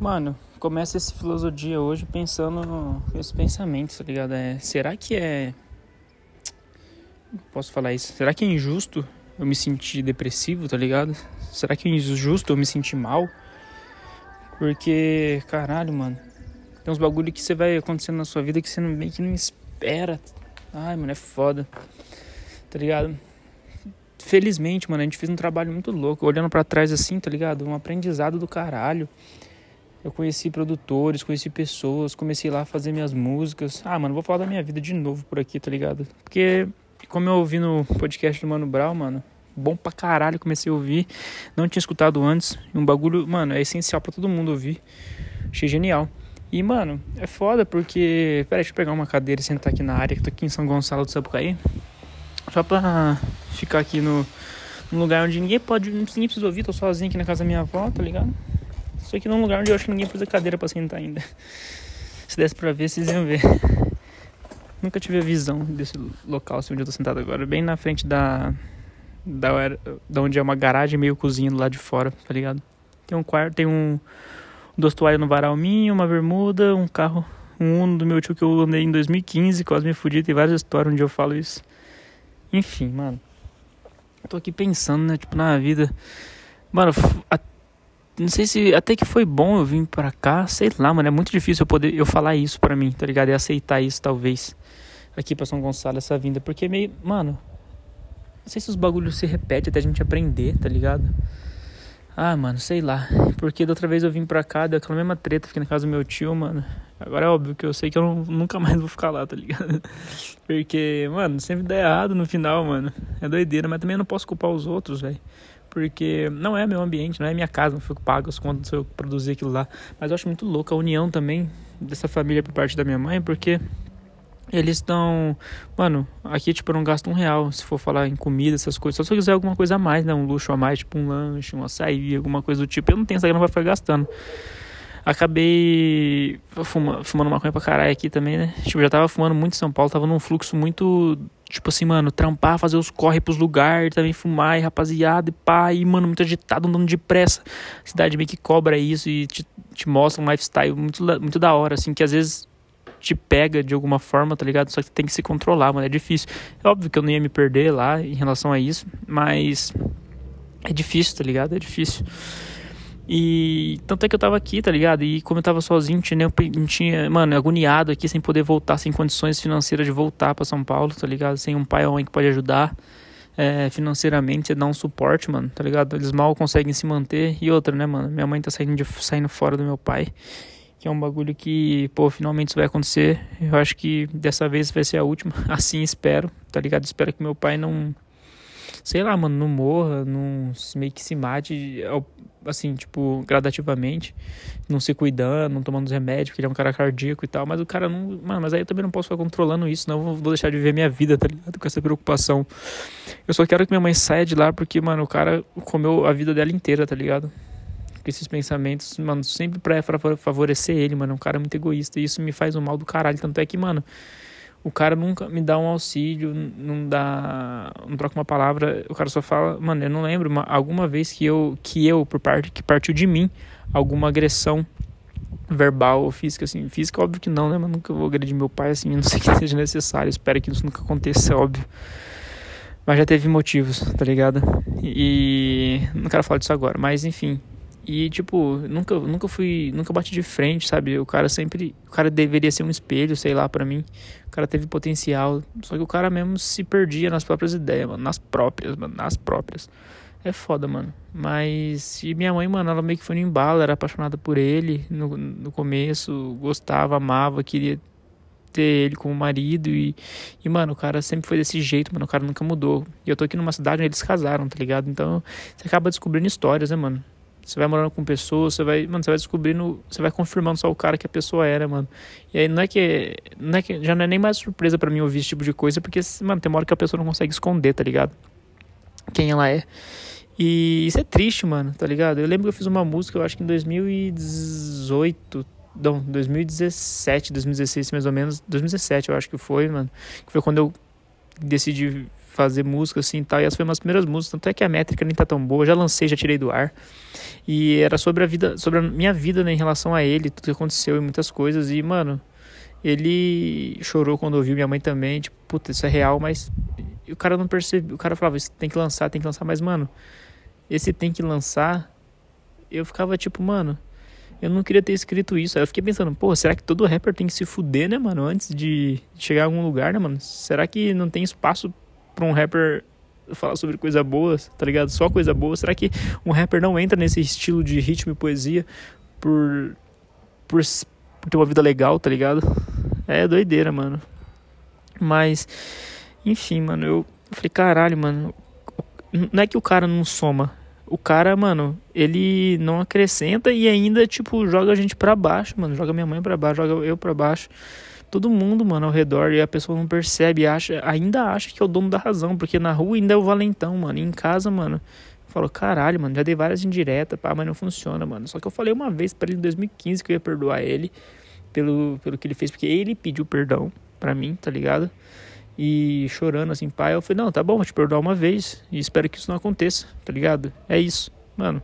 Mano, começa esse filosofia hoje pensando nos pensamentos, tá ligado? Será que é... Posso falar isso? Será que é injusto eu me sentir depressivo, tá ligado? Será que é injusto eu me sentir mal? Porque, caralho, mano, tem uns bagulho que você vai acontecendo na sua vida que você não, meio que não espera. Ai, mano, é foda, tá ligado? Felizmente, mano, a gente fez um trabalho muito louco. Olhando pra trás assim, tá ligado? Um aprendizado do caralho. Eu conheci produtores, conheci pessoas, comecei lá a fazer minhas músicas. Ah, mano, vou falar da minha vida de novo por aqui, tá ligado? Porque, como eu ouvi no podcast do Mano Brown, mano, bom pra caralho, comecei a ouvir. Não tinha escutado antes. Um bagulho, mano, é essencial pra todo mundo ouvir. Achei genial. E, mano, é foda porque... Peraí, deixa eu pegar uma cadeira e sentar aqui na área, que tô aqui em São Gonçalo do Sapucaí. Só pra ficar aqui num lugar onde ninguém precisa ouvir, tô sozinho aqui na casa da minha avó, tá ligado? Isso aqui num lugar onde eu acho que ninguém precisa cadeira pra sentar ainda. Se desse pra ver, vocês iam ver. Nunca tive a visão desse local, assim, onde eu tô sentado agora. Bem na frente da onde é uma garagem meio cozinha do lado de fora, tá ligado? Tem um quarto, tem um... Duas toalhas no varal minho, uma bermuda, um carro... Um Uno do meu tio que eu andei em 2015, quase me fudi. Tem várias histórias onde eu falo isso. Enfim, mano. Tô aqui pensando, né? Tipo, na vida... Mano, não sei se até que foi bom eu vir pra cá, sei lá, mano, é muito difícil eu falar isso pra mim, tá ligado? E aceitar isso, talvez, aqui pra São Gonçalo, essa vinda, porque é meio, mano, não sei se os bagulhos se repetem até a gente aprender, tá ligado? Ah, mano, sei lá, porque da outra vez eu vim pra cá, deu aquela mesma treta, fiquei na casa do meu tio, mano, agora é óbvio que eu sei que eu nunca mais vou ficar lá, tá ligado? Porque, mano, sempre dá errado no final, mano, é doideira, mas também eu não posso culpar os outros, velho. Porque não é meu ambiente, não é minha casa, não fico pago as contas se eu produzir aquilo lá. Mas eu acho muito louco a união também dessa família por parte da minha mãe, porque eles estão... Mano, aqui tipo eu não gasto R$1, se for falar em comida, essas coisas. Só se eu quiser alguma coisa a mais, né? Um luxo a mais, tipo um lanche, um açaí, alguma coisa do tipo. Eu não tenho, isso aí não vai ficar gastando. Acabei fumando maconha pra caralho aqui também, né? Tipo, já tava fumando muito em São Paulo, tava num fluxo muito, tipo assim, mano, trampar, fazer os corre pros lugares, também fumar, e rapaziada, e pá, e, mano, muito agitado, andando depressa. A cidade meio que cobra isso e te mostra um lifestyle muito, muito da hora, assim, que às vezes te pega de alguma forma, tá ligado? Só que tem que se controlar, mano, é difícil. É óbvio que eu não ia me perder lá em relação a isso, mas é difícil, tá ligado? É difícil. E tanto é que eu tava aqui, tá ligado? E como eu tava sozinho, tinha, mano, agoniado aqui, sem poder voltar, sem condições financeiras de voltar pra São Paulo, tá ligado? Sem um pai ou mãe que pode ajudar financeiramente, dar um suporte, mano, tá ligado? Eles mal conseguem se manter. E outra, né, mano? Minha mãe tá saindo fora do meu pai, que é um bagulho que, pô, finalmente isso vai acontecer. Eu acho que dessa vez vai ser a última, assim espero, tá ligado? Espero que meu pai não... Sei lá, mano, não morra, não meio que se mate, assim, tipo, gradativamente, não se cuidando, não tomando os remédios, porque ele é um cara cardíaco e tal, mas o cara não... Mano, mas aí eu também não posso ficar controlando isso, senão eu vou deixar de viver minha vida, tá ligado? Com essa preocupação. Eu só quero que minha mãe saia de lá, porque, mano, o cara comeu a vida dela inteira, tá ligado? Com esses pensamentos, mano, sempre pra favorecer ele, mano, um cara é muito egoísta, e isso me faz um mal do caralho, tanto é que, mano... O cara nunca me dá um auxílio, não troca uma palavra. O cara só fala, mano, eu não lembro alguma vez que partiu de mim alguma agressão verbal ou física, assim. Física, óbvio que não, né? Mas nunca vou agredir meu pai, assim, a não ser que seja necessário. Espero que isso nunca aconteça, óbvio. Mas já teve motivos, tá ligado? E não quero falar disso agora, mas enfim. E, tipo, nunca bati de frente, sabe? O cara deveria ser um espelho, sei lá, pra mim. O cara teve potencial. Só que o cara mesmo se perdia nas próprias ideias, mano. Nas próprias. É foda, mano. Mas... E minha mãe, mano, ela meio que foi no embalo. Era apaixonada por ele no começo. Gostava, amava, queria ter ele como marido. E, mano, o cara sempre foi desse jeito, mano. O cara nunca mudou. E eu tô aqui numa cidade onde eles casaram, tá ligado? Então, você acaba descobrindo histórias, né, mano? Você vai morando com pessoas, você vai descobrindo, você vai confirmando só o cara que a pessoa era, mano. E aí não é que já não é nem mais surpresa pra mim ouvir esse tipo de coisa, porque, mano, tem uma hora que a pessoa não consegue esconder, tá ligado? Quem ela é. E isso é triste, mano, tá ligado? Eu lembro que eu fiz uma música, eu acho que em 2017, mais ou menos, 2017 eu acho que foi, mano, que foi quando eu decidi fazer música assim e tal, e essas foram as primeiras músicas, tanto é que a métrica nem tá tão boa, já lancei, já tirei do ar, e era sobre a vida, sobre a minha vida, né, em relação a ele, tudo que aconteceu e muitas coisas, e mano, ele chorou quando ouviu, minha mãe também, tipo, puta, isso é real, mas o cara não percebeu, o cara falava, isso tem que lançar, mas mano, esse tem que lançar, eu ficava tipo, mano, eu não queria ter escrito isso. Aí eu fiquei pensando, pô, será que todo rapper tem que se fuder, né, mano? Antes de chegar a algum lugar, né, mano? Será que não tem espaço pra um rapper falar sobre coisa boa, tá ligado? Só coisa boa. Será que um rapper não entra nesse estilo de ritmo e poesia por ter uma vida legal, tá ligado? É doideira, mano. Mas, enfim, mano, eu falei, caralho, mano. Não é que o cara não soma. O cara, mano, ele não acrescenta e ainda, tipo, joga a gente pra baixo, mano. Joga minha mãe pra baixo, joga eu pra baixo. Todo mundo, mano, ao redor. E a pessoa não percebe, ainda acha que é o dono da razão. Porque na rua ainda é o valentão, mano. E em casa, mano, eu falo, caralho, mano, já dei várias indiretas, pá, mas não funciona, mano. Só que eu falei uma vez pra ele em 2015 que eu ia perdoar ele pelo que ele fez. Porque ele pediu perdão pra mim, tá ligado? E chorando assim, pai, eu falei, não, tá bom, vou te perdoar uma vez e espero que isso não aconteça, tá ligado? É isso, mano.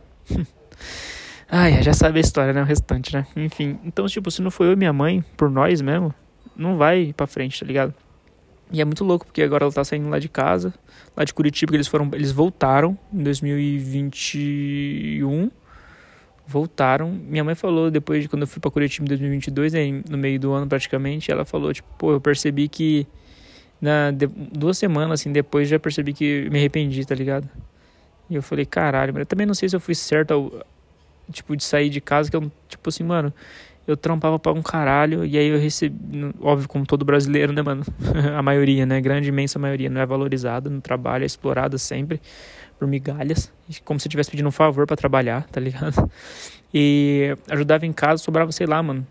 Ai, já sabe a história, né, o restante, né? Enfim, então, tipo, se não foi eu e minha mãe, por nós mesmo, não vai pra frente, tá ligado? E é muito louco, porque agora ela tá saindo lá de casa, lá de Curitiba, que eles voltaram em 2021, voltaram, minha mãe falou, depois de quando eu fui pra Curitiba em 2022, né, no meio do ano praticamente, ela falou, tipo, pô, eu percebi que duas semanas, assim, depois já percebi que me arrependi, tá ligado? E eu falei, caralho, mano, eu também não sei se eu fui certo tipo, de sair de casa, que eu, tipo assim, mano, eu trampava pra um caralho, e aí eu recebi, óbvio, como todo brasileiro, né, mano, a maioria, né, grande, imensa maioria, não é valorizada no trabalho, é explorada sempre por migalhas, como se eu estivesse pedindo um favor pra trabalhar, tá ligado? E ajudava em casa, sobrava, sei lá, mano,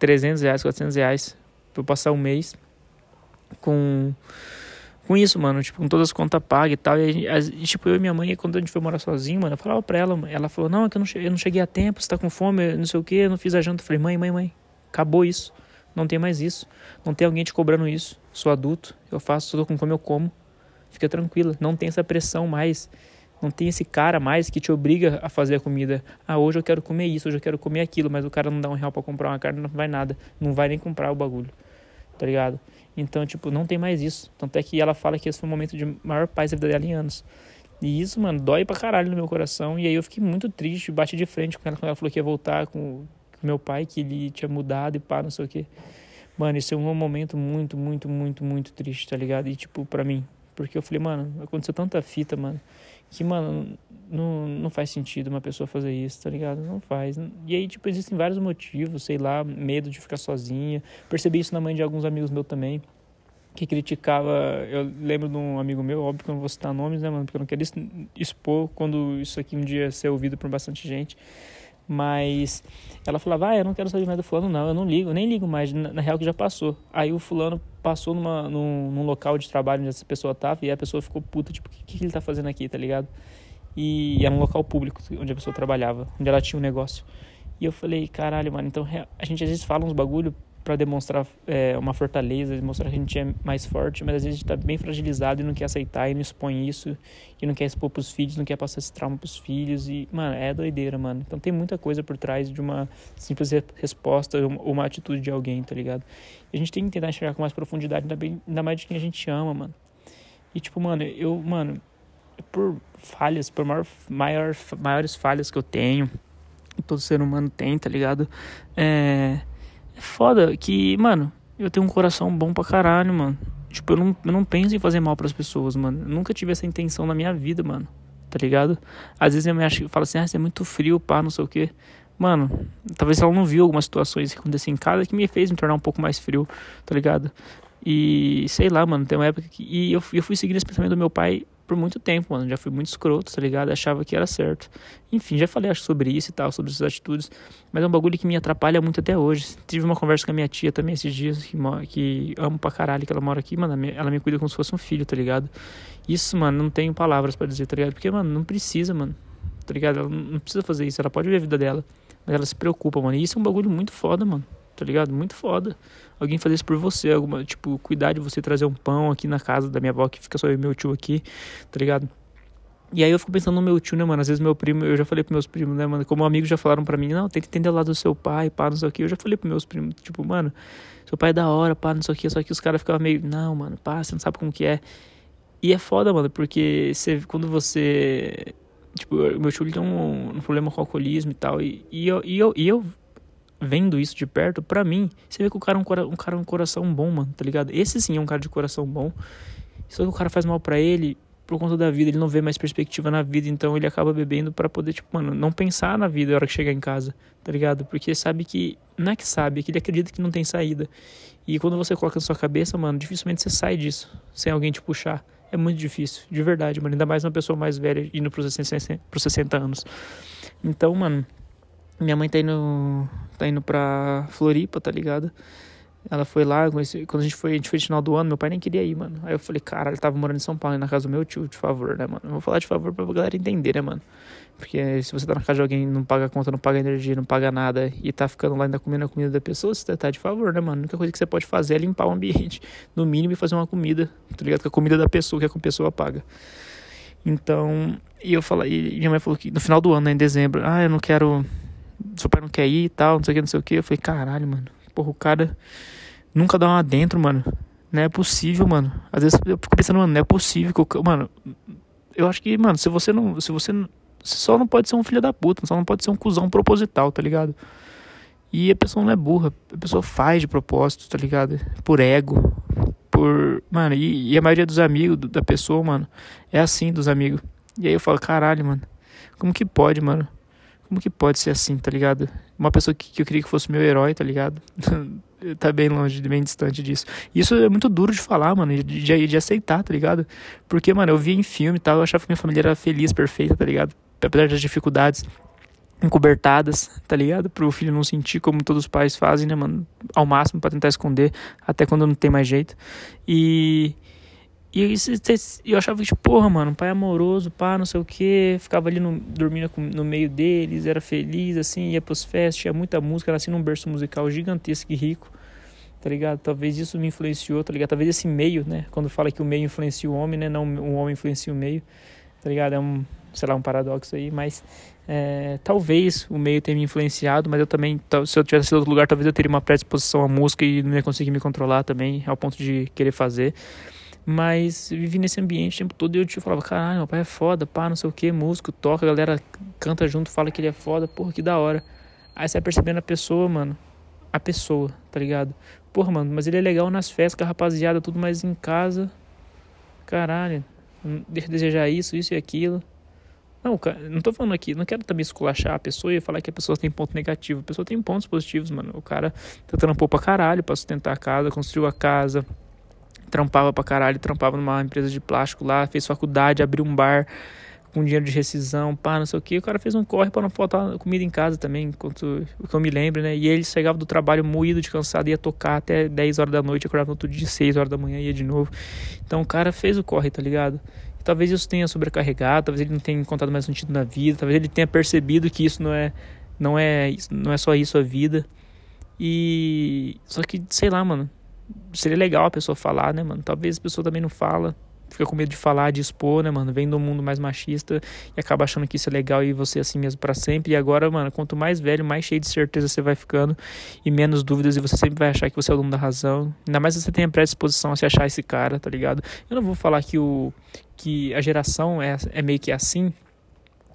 R$300, R$400, pra eu passar um mês com isso, mano, tipo, com todas as contas pagas e tal, e tipo, eu e minha mãe, quando a gente foi morar sozinho, mano, eu falava pra ela falou, não, é que eu não cheguei a tempo, você tá com fome, não sei o que, eu não fiz a janta, eu falei, mãe, acabou isso, não tem mais isso, não tem alguém te cobrando isso, sou adulto, eu faço, se eu tô com fome, eu como, fica tranquila, não tem essa pressão mais, não tem esse cara mais que te obriga a fazer a comida, ah, hoje eu quero comer isso, hoje eu quero comer aquilo, mas o cara não dá R$1 pra comprar uma carne, não vai nada, não vai nem comprar o bagulho, tá ligado? Então, tipo, não tem mais isso. Tanto é que ela fala que esse foi o momento de maior paz da vida dela em anos. E isso, mano, dói pra caralho no meu coração. E aí eu fiquei muito triste, bati de frente com ela quando ela falou que ia voltar com meu pai, que ele tinha mudado e pá, não sei o quê. Mano, isso é um momento muito, muito, muito, muito triste, tá ligado? E, tipo, pra mim. Porque eu falei, mano, aconteceu tanta fita, mano, que, mano, não faz sentido uma pessoa fazer isso, tá ligado? Não faz. E aí, tipo, existem vários motivos, sei lá, medo de ficar sozinha. Percebi isso na mãe de alguns amigos meus também, que criticava. Eu lembro de um amigo meu, óbvio que eu não vou citar nomes, né, mano, porque eu não quero expor quando isso aqui um dia ser ouvido por bastante gente. Mas ela falava, eu não quero saber mais do fulano, não, eu não ligo, nem ligo mais, na real que já passou. Aí o fulano passou num local de trabalho onde essa pessoa tava e a pessoa ficou puta, tipo, o que ele tá fazendo aqui, tá ligado? E era um local público onde a pessoa trabalhava, onde ela tinha um negócio. E eu falei, caralho, mano, então a gente às vezes fala uns bagulho pra demonstrar uma fortaleza, demonstrar que a gente é mais forte, mas às vezes a gente tá bem fragilizado e não quer aceitar, e não expõe isso, e não quer expor pros filhos, não quer passar esse trauma pros filhos, e, mano, é doideira, mano. Então tem muita coisa por trás de uma simples resposta ou uma atitude de alguém, tá ligado? E a gente tem que tentar enxergar com mais profundidade, ainda mais de quem a gente ama, mano. E, tipo, mano, por maiores falhas que eu tenho, que todo ser humano tem, tá ligado? É foda que, mano, eu tenho um coração bom pra caralho, mano. Tipo, eu não penso em fazer mal pras pessoas, mano. Eu nunca tive essa intenção na minha vida, mano. Tá ligado? Às vezes minha mãe fala assim, você é muito frio, pá, não sei o quê. Mano, talvez ela não viu algumas situações que aconteciam em casa que me fez me tornar um pouco mais frio, tá ligado? E, sei lá, mano, tem uma época que... E eu fui seguindo esse pensamento do meu pai por muito tempo, mano. Já fui muito escroto, tá ligado? Achava que era certo. Enfim, já falei sobre isso e tal, sobre essas atitudes. Mas é um bagulho que me atrapalha muito até hoje. Tive uma conversa com a minha tia também esses dias, que amo pra caralho, que ela mora aqui, mano. Ela me cuida como se fosse um filho, tá ligado? Isso, mano, não tenho palavras pra dizer, tá ligado? Porque, mano, não precisa, mano. Tá ligado? Ela não precisa fazer isso. Ela pode ver a vida dela. Mas ela se preocupa, mano. E isso é um bagulho muito foda, mano. tá ligado? Muito foda. Alguém fazer isso por você, alguma, tipo, cuidar de você, trazer um pão aqui na casa da minha avó, que fica só eu e meu tio aqui, tá ligado? E aí eu fico pensando no meu tio, né, mano? Às vezes meu primo, eu já falei pros meus primos, né, mano? Como amigos já falaram pra mim, não, tem que entender o lado do seu pai, pá, não sei o que. Eu já falei pros meus primos, tipo, mano, seu pai é da hora, pá, não sei o que. Só que os caras ficavam meio, não, mano, pá, você não sabe como que é. E é foda, mano, porque você, quando você... Tipo, meu tio tem um problema com o alcoolismo e tal. E eu vendo isso de perto, pra mim, você vê que o cara é um coração bom, mano, tá ligado? Esse sim é um cara de coração bom. Só que o cara faz mal pra ele... por conta da vida, ele não vê mais perspectiva na vida, então ele acaba bebendo pra poder, tipo, mano, não pensar na vida na hora que chegar em casa, tá ligado? Porque sabe que, não é que sabe, é que ele acredita que não tem saída. E quando você coloca na sua cabeça, mano, dificilmente você sai disso, sem alguém te puxar. É muito difícil, de verdade, mano, ainda mais uma pessoa mais velha, indo pros 60 anos. Então, mano, minha mãe tá indo pra Floripa, tá ligado? Ela foi lá, quando a gente foi no final do ano, meu pai nem queria ir, mano. Aí eu falei, cara, ele tava morando em São Paulo, na casa do meu tio, de favor, né, mano? Eu vou falar de favor pra galera entender, né, mano? Porque se você tá na casa de alguém, não paga a conta, não paga energia, não paga nada, e tá ficando lá ainda comendo a comida da pessoa, você tá de favor, né, mano? A única coisa que você pode fazer é limpar o ambiente, no mínimo, e fazer uma comida, tá ligado? Com a comida da pessoa, que a pessoa paga. Então, e minha mãe falou que no final do ano, né, em dezembro, ah, eu não quero, seu pai não quer ir e tal, não sei o que. Eu falei, caralho, mano. Porra, o cara nunca dá um adentro, mano. Não é possível, mano. Às vezes eu fico pensando, mano, não é possível que eu... Mano, eu acho que, mano, se você só não pode ser um filho da puta, só não pode ser um cuzão proposital, tá ligado? E a pessoa não é burra. A pessoa faz de propósito, tá ligado? Por ego. Por... Mano, e a maioria dos amigos da pessoa, mano, é assim, dos amigos. E aí eu falo, caralho, mano, como que pode, mano? Como que pode ser assim, tá ligado? Uma pessoa que eu queria que fosse meu herói, tá ligado? Tá bem longe, bem distante disso. Isso é muito duro de falar, mano, de aceitar, tá ligado? Porque, mano, eu via em filme e tal, eu achava que minha família era feliz, perfeita, tá ligado? Apesar das dificuldades encobertadas, tá ligado? Pro filho não sentir, como todos os pais fazem, né, mano? Ao máximo, pra tentar esconder, até quando não tem mais jeito. E eu achava que, tipo, porra, mano, pai amoroso, pá, não sei o que, ficava ali dormindo no meio deles, era feliz, assim, ia pros festas, tinha muita música, nasci num berço musical gigantesco e rico, tá ligado? Talvez isso me influenciou, tá ligado? Talvez esse meio, né, quando fala que o meio influencia o homem, né, não o homem influencia o meio, tá ligado? É um, sei lá, um paradoxo aí, mas talvez o meio tenha me influenciado, mas eu também, se eu tivesse sido outro lugar, talvez eu teria uma predisposição à música e não ia conseguir me controlar também, ao ponto de querer fazer. Mas eu vivi nesse ambiente o tempo todo e eu falava, caralho, meu pai é foda, pá, não sei o que, músico, toca, a galera canta junto, fala que ele é foda, porra, que da hora. Aí você vai percebendo a pessoa, mano, tá ligado? Porra, mano, mas ele é legal nas festas, com a rapaziada, tudo, mas em casa, caralho, deixa eu desejar isso e aquilo. Não, cara, não tô falando aqui, não quero também esculachar a pessoa e falar que a pessoa tem ponto negativo, a pessoa tem pontos positivos, mano. O cara tá trampou pra caralho pra sustentar a casa, construiu a casa... Trampava pra caralho, trampava numa empresa de plástico lá, fez faculdade, abriu um bar com dinheiro de rescisão, pá, não sei o que. O cara fez um corre pra não faltar comida em casa também, enquanto o que eu me lembro, né? E ele chegava do trabalho moído de cansado, ia tocar até 10 horas da noite, acordava no outro dia de 6 horas da manhã, ia de novo. Então o cara fez o corre, tá ligado? E talvez isso tenha sobrecarregado, talvez ele não tenha encontrado mais sentido na vida, talvez ele tenha percebido que isso não é só isso a vida. E... Só que, sei lá, mano. Seria legal a pessoa falar, né, mano? Talvez a pessoa também não fala, fica com medo de falar, de expor, né, mano? Vem do mundo mais machista e acaba achando que isso é legal e você assim mesmo pra sempre. E agora, mano, quanto mais velho, mais cheio de certeza você vai ficando e menos dúvidas, e você sempre vai achar que você é o dono da razão. Ainda mais se você tem a predisposição a se achar esse cara, tá ligado? Eu não vou falar que a geração é meio que assim.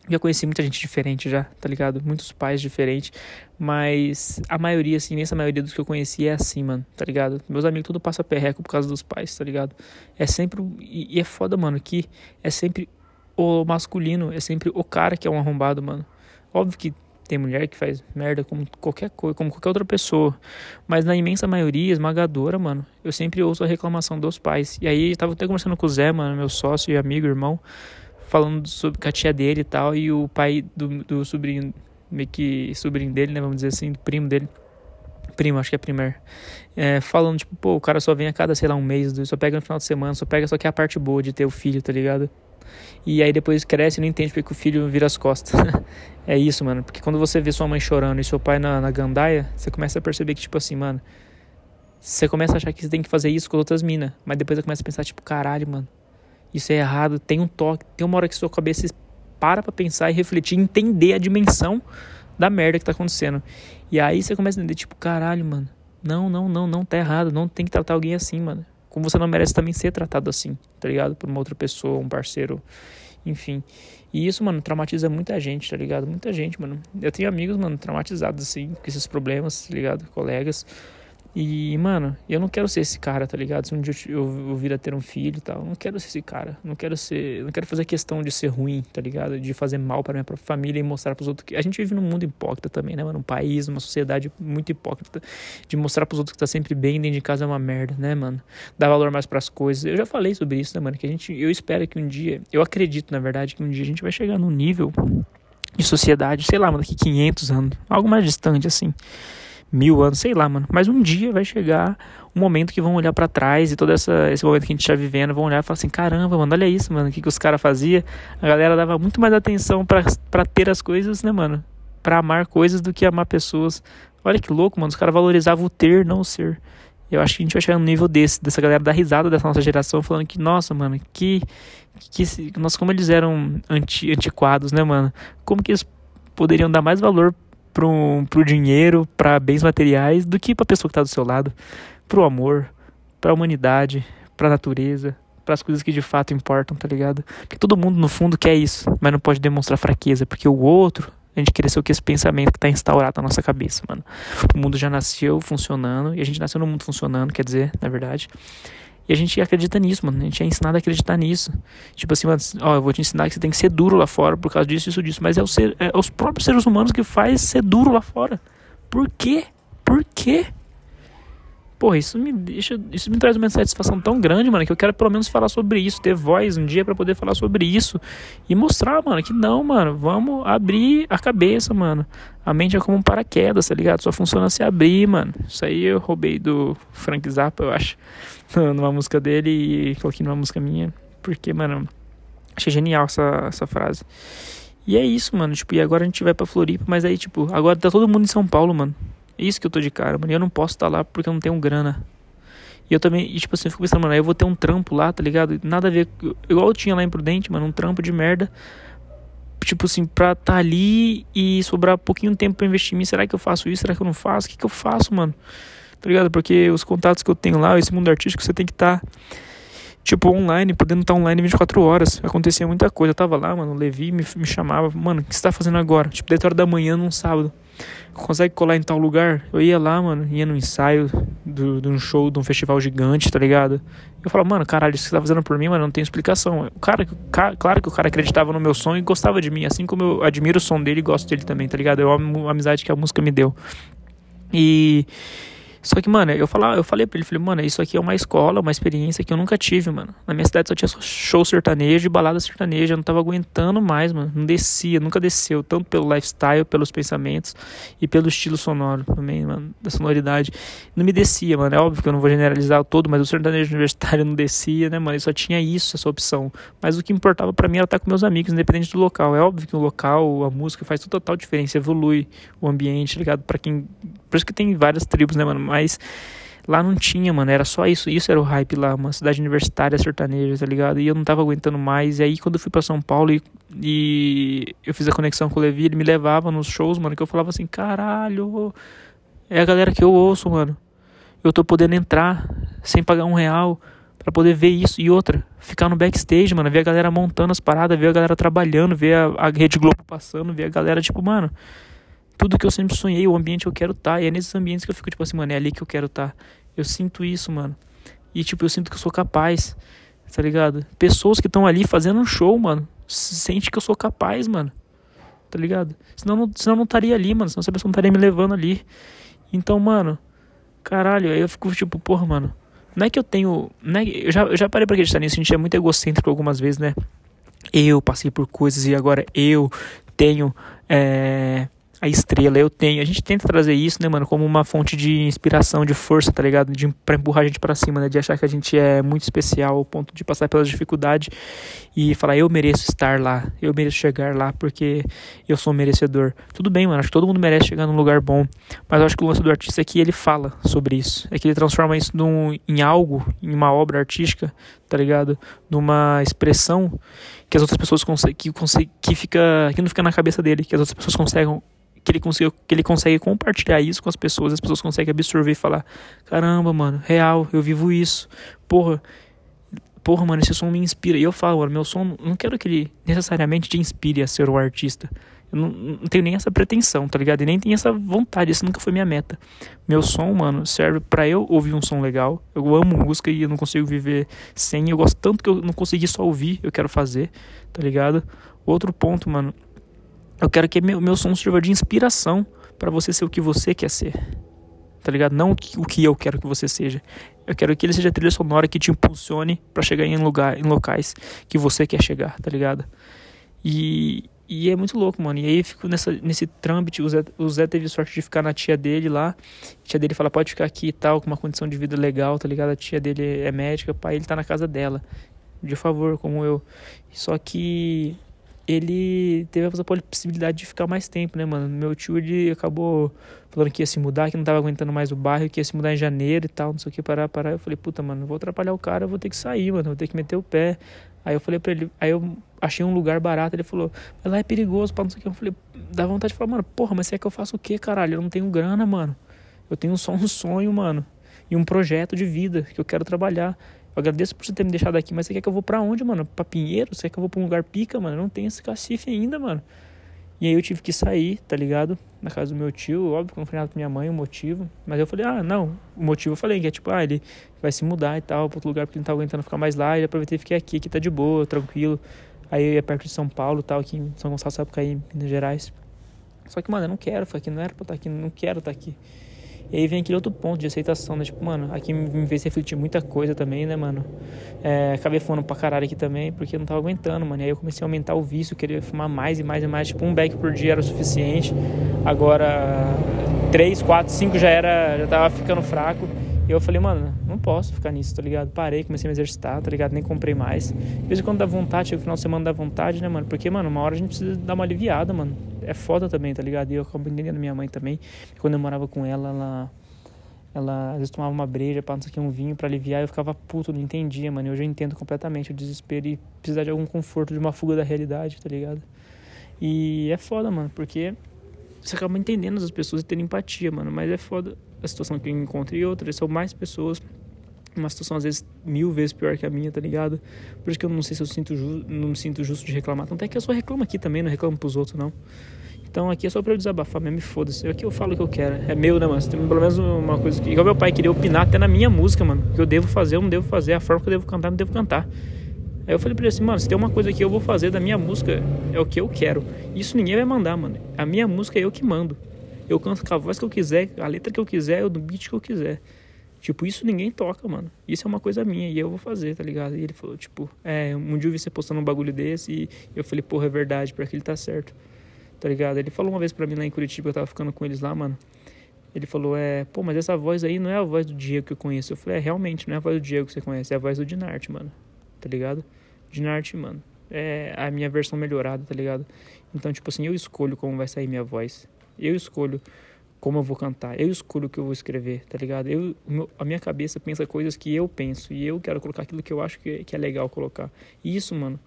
Eu conheci muita gente diferente já, tá ligado? Muitos pais diferentes, mas a maioria, assim, imensa maioria dos que eu conheci é assim, mano, tá ligado? Meus amigos tudo passa perreco por causa dos pais, tá ligado? É sempre, e é foda, mano, que é sempre o masculino, é sempre o cara que é um arrombado, mano. Óbvio que tem mulher que faz merda como qualquer coisa, como qualquer outra pessoa, mas na imensa maioria, esmagadora, mano, eu sempre ouço a reclamação dos pais. E aí eu tava até conversando com o Zé, mano, meu sócio e amigo, irmão, falando sobre a tia dele e tal, e o pai do sobrinho, meio que sobrinho dele, né, vamos dizer assim, do primo dele, primo, acho que é primeiro, falando, tipo, pô, o cara só vem a cada, sei lá, um mês, só pega no final de semana, só pega, só que é a parte boa de ter o filho, tá ligado? E aí depois cresce e não entende porque que o filho vira as costas. É isso, mano. Porque quando você vê sua mãe chorando e seu pai na gandaia, você começa a perceber que, tipo assim, mano, você começa a achar que você tem que fazer isso com outras minas. Mas depois você começa a pensar, tipo, caralho, mano, isso é errado. Tem um toque. Tem uma hora que sua cabeça para pensar e refletir, entender a dimensão da merda que tá acontecendo. E aí você começa a entender, tipo, caralho, mano, não, tá errado. Não tem que tratar alguém assim, mano. Como você não merece também ser tratado assim, tá ligado? Por uma outra pessoa, um parceiro, enfim. E isso, mano, traumatiza muita gente, tá ligado? Muita gente, mano. Eu tenho amigos, mano, traumatizados, assim, com esses problemas, tá ligado? Colegas. E, mano, eu não quero ser esse cara, tá ligado? Se um dia eu vir a ter um filho e tal, eu não quero ser esse cara. Não quero fazer questão de ser ruim, tá ligado? De fazer mal pra minha própria família e mostrar pros outros que... A gente vive num mundo hipócrita também, né, mano? Um país, uma sociedade muito hipócrita. De mostrar pros outros que tá sempre bem dentro de casa é uma merda, né, mano? Dar valor mais pras coisas. Eu já falei sobre isso, né, mano? Que eu espero que um dia... Eu acredito, na verdade, que um dia a gente vai chegar num nível de sociedade, sei lá, mano, daqui 500 anos. Algo mais distante, assim. 1000 anos, sei lá, mano. Mas um dia vai chegar um momento que vão olhar pra trás e todo esse momento que a gente tá vivendo, vão olhar e falar assim, caramba, mano, olha isso, mano, o que os caras faziam? A galera dava muito mais atenção pra ter as coisas, né, mano? Pra amar coisas do que amar pessoas. Olha que louco, mano, os caras valorizavam o ter, não o ser. Eu acho que a gente vai chegar num nível dessa galera dar risada dessa nossa geração, falando que, nossa, mano, nossa, como eles eram antiquados, né, mano? Como que eles poderiam dar mais valor pro dinheiro, pra bens materiais, do que pra pessoa que tá do seu lado, pro amor, pra humanidade, pra natureza, pras coisas que de fato importam, tá ligado? Porque todo mundo no fundo quer isso, mas não pode demonstrar fraqueza, porque o outro, a gente cresceu com esse pensamento que tá instaurado na nossa cabeça, mano. O mundo já nasceu funcionando, e a gente nasceu no mundo funcionando, quer dizer, na verdade. E a gente acredita nisso, mano. A gente é ensinado a acreditar nisso. Tipo assim, mano, ó, eu vou te ensinar que você tem que ser duro lá fora por causa disso, isso, disso. Mas é os próprios seres humanos que faz ser duro lá fora. Por quê? Porra, isso me traz uma satisfação tão grande, mano, que eu quero pelo menos falar sobre isso, ter voz um dia pra poder falar sobre isso e mostrar, mano, que não, mano, vamos abrir a cabeça, mano. A mente é como um paraquedas, tá ligado? Só funciona se abrir, mano. Isso aí eu roubei do Frank Zappa, eu acho, numa música dele e coloquei numa música minha, porque, mano, achei genial essa frase. E é isso, mano, tipo, e agora a gente vai pra Floripa, mas aí, tipo, agora tá todo mundo em São Paulo, mano. É isso que eu tô de cara, mano. E eu não posso estar lá porque eu não tenho grana. E eu também, tipo assim, eu fico pensando, mano, aí eu vou ter um trampo lá, tá ligado? Nada a ver. Igual eu tinha lá em Prudente, mano, um trampo de merda. Tipo assim, pra tá ali e sobrar pouquinho tempo pra investir em mim. Será que eu faço isso? Será que eu não faço? O que eu faço, mano? Tá ligado? Porque os contatos que eu tenho lá, esse mundo artístico, você tem que estar, tipo, online, podendo estar online 24 horas. Acontecia muita coisa. Eu tava lá, mano, o Levi me chamava, mano, o que você tá fazendo agora? Tipo, 10 horas da manhã num sábado. Consegue colar em tal lugar? Eu ia lá, mano, ia no ensaio de um show, de um festival gigante, tá ligado? Eu falava, mano, caralho, isso que você tá fazendo por mim, mano, não tem explicação. Claro que o cara acreditava no meu som e gostava de mim, assim como eu admiro o som dele e gosto dele também, tá ligado? Eu amo a amizade que a música me deu. E... Só que, mano, eu falei pra ele, falei, mano, isso aqui é uma escola, uma experiência que eu nunca tive, mano. Na minha cidade só tinha show sertanejo e balada sertaneja, eu não tava aguentando mais, mano. Não descia, nunca desceu, tanto pelo lifestyle, pelos pensamentos e pelo estilo sonoro também, mano, da sonoridade. Não me descia, mano, é óbvio que eu não vou generalizar o todo, mas o sertanejo universitário não descia, né, mano, ele só tinha isso, essa opção. Mas o que importava pra mim era estar com meus amigos, independente do local. É óbvio que o local, a música faz total diferença, evolui o ambiente, ligado? Pra quem... Por isso que tem várias tribos, né, mano? Mas lá não tinha, mano, era só isso. Isso era o hype lá, uma cidade universitária sertaneja, tá ligado? E eu não tava aguentando mais. E aí quando eu fui pra São Paulo e eu fiz a conexão com o Levi, ele me levava nos shows, mano, que eu falava assim, caralho, é a galera que eu ouço, mano. Eu tô podendo entrar sem pagar R$1 pra poder ver isso. E outra, ficar no backstage, mano, ver a galera montando as paradas, ver a galera trabalhando, ver a Rede Globo passando, ver a galera, tipo, mano... Tudo que eu sempre sonhei, o ambiente que eu quero estar. E é nesses ambientes que eu fico tipo assim, mano, é ali que eu quero estar. Eu sinto isso, mano. E tipo, eu sinto que eu sou capaz, tá ligado? Pessoas que estão ali fazendo um show, mano, sente que eu sou capaz, mano. Tá ligado? Senão não estaria ali, mano. Senão essa pessoa não estaria me levando ali. Então, mano, caralho, aí eu fico tipo, porra, mano. Não é que eu tenho... Não é que, eu já parei pra acreditar nisso. A gente é muito egocêntrico algumas vezes, né? Eu passei por coisas e agora eu tenho... a estrela eu tenho. A gente tenta trazer isso, né, mano, como uma fonte de inspiração, de força, tá ligado? Pra empurrar a gente pra cima, né? De achar que a gente é muito especial ao ponto de passar pelas dificuldades e falar, eu mereço estar lá, eu mereço chegar lá porque eu sou merecedor. Tudo bem, mano, acho que todo mundo merece chegar num lugar bom, mas eu acho que o lance do artista é que ele fala sobre isso, é que ele transforma isso em algo, em uma obra artística, tá ligado? Numa expressão que as outras pessoas que não fica na cabeça dele, que as outras pessoas conseguem, que ele consegue compartilhar isso com as pessoas conseguem absorver e falar, caramba, mano, real, eu vivo isso, porra, mano, esse som me inspira. E eu falo, mano, meu som, não quero que ele necessariamente te inspire a ser um artista. Eu não tenho nem essa pretensão, tá ligado? E nem tenho essa vontade, essa nunca foi minha meta. Meu som, mano, serve pra eu ouvir um som legal. Eu amo música e eu não consigo viver sem. Eu gosto tanto que eu não consegui só ouvir, eu quero fazer, tá ligado? Outro ponto, mano, eu quero que meu som sirva de inspiração pra você ser o que você quer ser, tá ligado? Não o que eu quero que você seja. Eu quero que ele seja a trilha sonora que te impulsione pra chegar em locais que você quer chegar, tá ligado? E é muito louco, mano. E aí eu fico nesse trâmite. O Zé teve sorte de ficar na tia dele lá. A tia dele fala, pode ficar aqui e tal, com uma condição de vida legal, tá ligado? A tia dele é médica, pai, ele tá na casa dela, de favor, como eu. Só que ele teve a possibilidade de ficar mais tempo, né, mano? Meu tio, ele acabou falando que ia se mudar, que não tava aguentando mais o bairro, que ia se mudar em janeiro e tal, não sei o que, parar. Eu falei, puta, mano, vou atrapalhar o cara, eu vou ter que sair, mano, vou ter que meter o pé. Aí eu falei pra ele, aí eu achei um lugar barato, ele falou, mas lá é perigoso, pá, não sei o que. Eu falei, dá vontade de falar, mano, porra, mas se é que eu faço o quê, caralho? Eu não tenho grana, mano. Eu tenho só um sonho, mano, e um projeto de vida que eu quero trabalhar. Eu agradeço por você ter me deixado aqui, mas você quer que eu vou pra onde, mano? Pra Pinheiro? Você quer que eu vou pra um lugar pica, mano? Eu não tenho esse cacife ainda, mano. E aí eu tive que sair, tá ligado? Na casa do meu tio, óbvio que eu não falei nada pra minha mãe, o motivo. Mas eu falei, ah, não, o motivo eu falei, que é tipo, ah, ele vai se mudar e tal, pra outro lugar, porque ele não tá aguentando ficar mais lá. E aproveitei e fiquei aqui tá de boa, tranquilo. Aí eu ia perto de São Paulo e tal, aqui em São Gonçalo, sabe, cair em Minas Gerais. Só que, mano, eu não quero, foi aqui, não era pra estar aqui, não quero estar aqui. E aí vem aquele outro ponto de aceitação, né? Tipo, mano, aqui me fez refletir muita coisa também, né, mano? Acabei fumando pra caralho aqui também, porque eu não tava aguentando, mano. E aí eu comecei a aumentar o vício, queria fumar mais e mais e mais. Tipo, um beck por dia era o suficiente. Agora, 3, 4, 5 já tava ficando fraco. E eu falei, mano, não posso ficar nisso, tá ligado? Parei, comecei a me exercitar, tá ligado? Nem comprei mais. De vez em quando dá vontade, chega o final de semana dá vontade, né, mano? Porque, mano, uma hora a gente precisa dar uma aliviada, mano. É foda também, tá ligado? E eu acabo entendendo minha mãe também. Quando eu morava com ela, ela às vezes tomava uma breja, pá, não sei o que, um vinho pra aliviar. E eu ficava puto, não entendia, mano. E hoje eu entendo completamente o desespero e precisar de algum conforto, de uma fuga da realidade, tá ligado? E é foda, mano, porque você acaba entendendo as pessoas e tendo empatia, mano. Mas é foda a situação que eu encontro e outras, são mais pessoas, uma situação às vezes 1000 vezes pior que a minha, tá ligado? Por isso que eu não sei se eu não me sinto justo de reclamar, tanto é que eu só reclamo aqui também, não reclamo pros outros, não. Então aqui é só pra eu desabafar mesmo, me foda-se, aqui eu falo o que eu quero, é meu, né, mano? Tem pelo menos uma coisa que, igual meu pai queria opinar até na minha música, mano, o que eu devo fazer, eu não devo fazer, a forma que eu devo cantar, eu não devo cantar. Aí eu falei pra ele assim, mano, se tem uma coisa que eu vou fazer da minha música, é o que eu quero, isso ninguém vai mandar, mano, a minha música é eu que mando. Eu canto com a voz que eu quiser, a letra que eu quiser, eu do beat que eu quiser. Tipo, isso ninguém toca, mano. Isso é uma coisa minha e eu vou fazer, tá ligado? E ele falou, tipo, um dia eu vi você postando um bagulho desse e eu falei, porra, é verdade, porque ele tá certo, tá ligado? Ele falou uma vez pra mim lá em Curitiba, eu tava ficando com eles lá, mano. Ele falou, mas essa voz aí não é a voz do Diego que eu conheço. Eu falei, realmente, não é a voz do Diego que você conhece, é a voz do Dinarte, mano, tá ligado? Dinarte, mano, é a minha versão melhorada, tá ligado? Então, tipo assim, eu escolho como vai sair minha voz. Eu escolho como eu vou cantar, eu escolho o que eu vou escrever, tá ligado? A minha cabeça pensa coisas que eu penso e eu quero colocar aquilo que eu acho que é legal colocar. E isso, mano,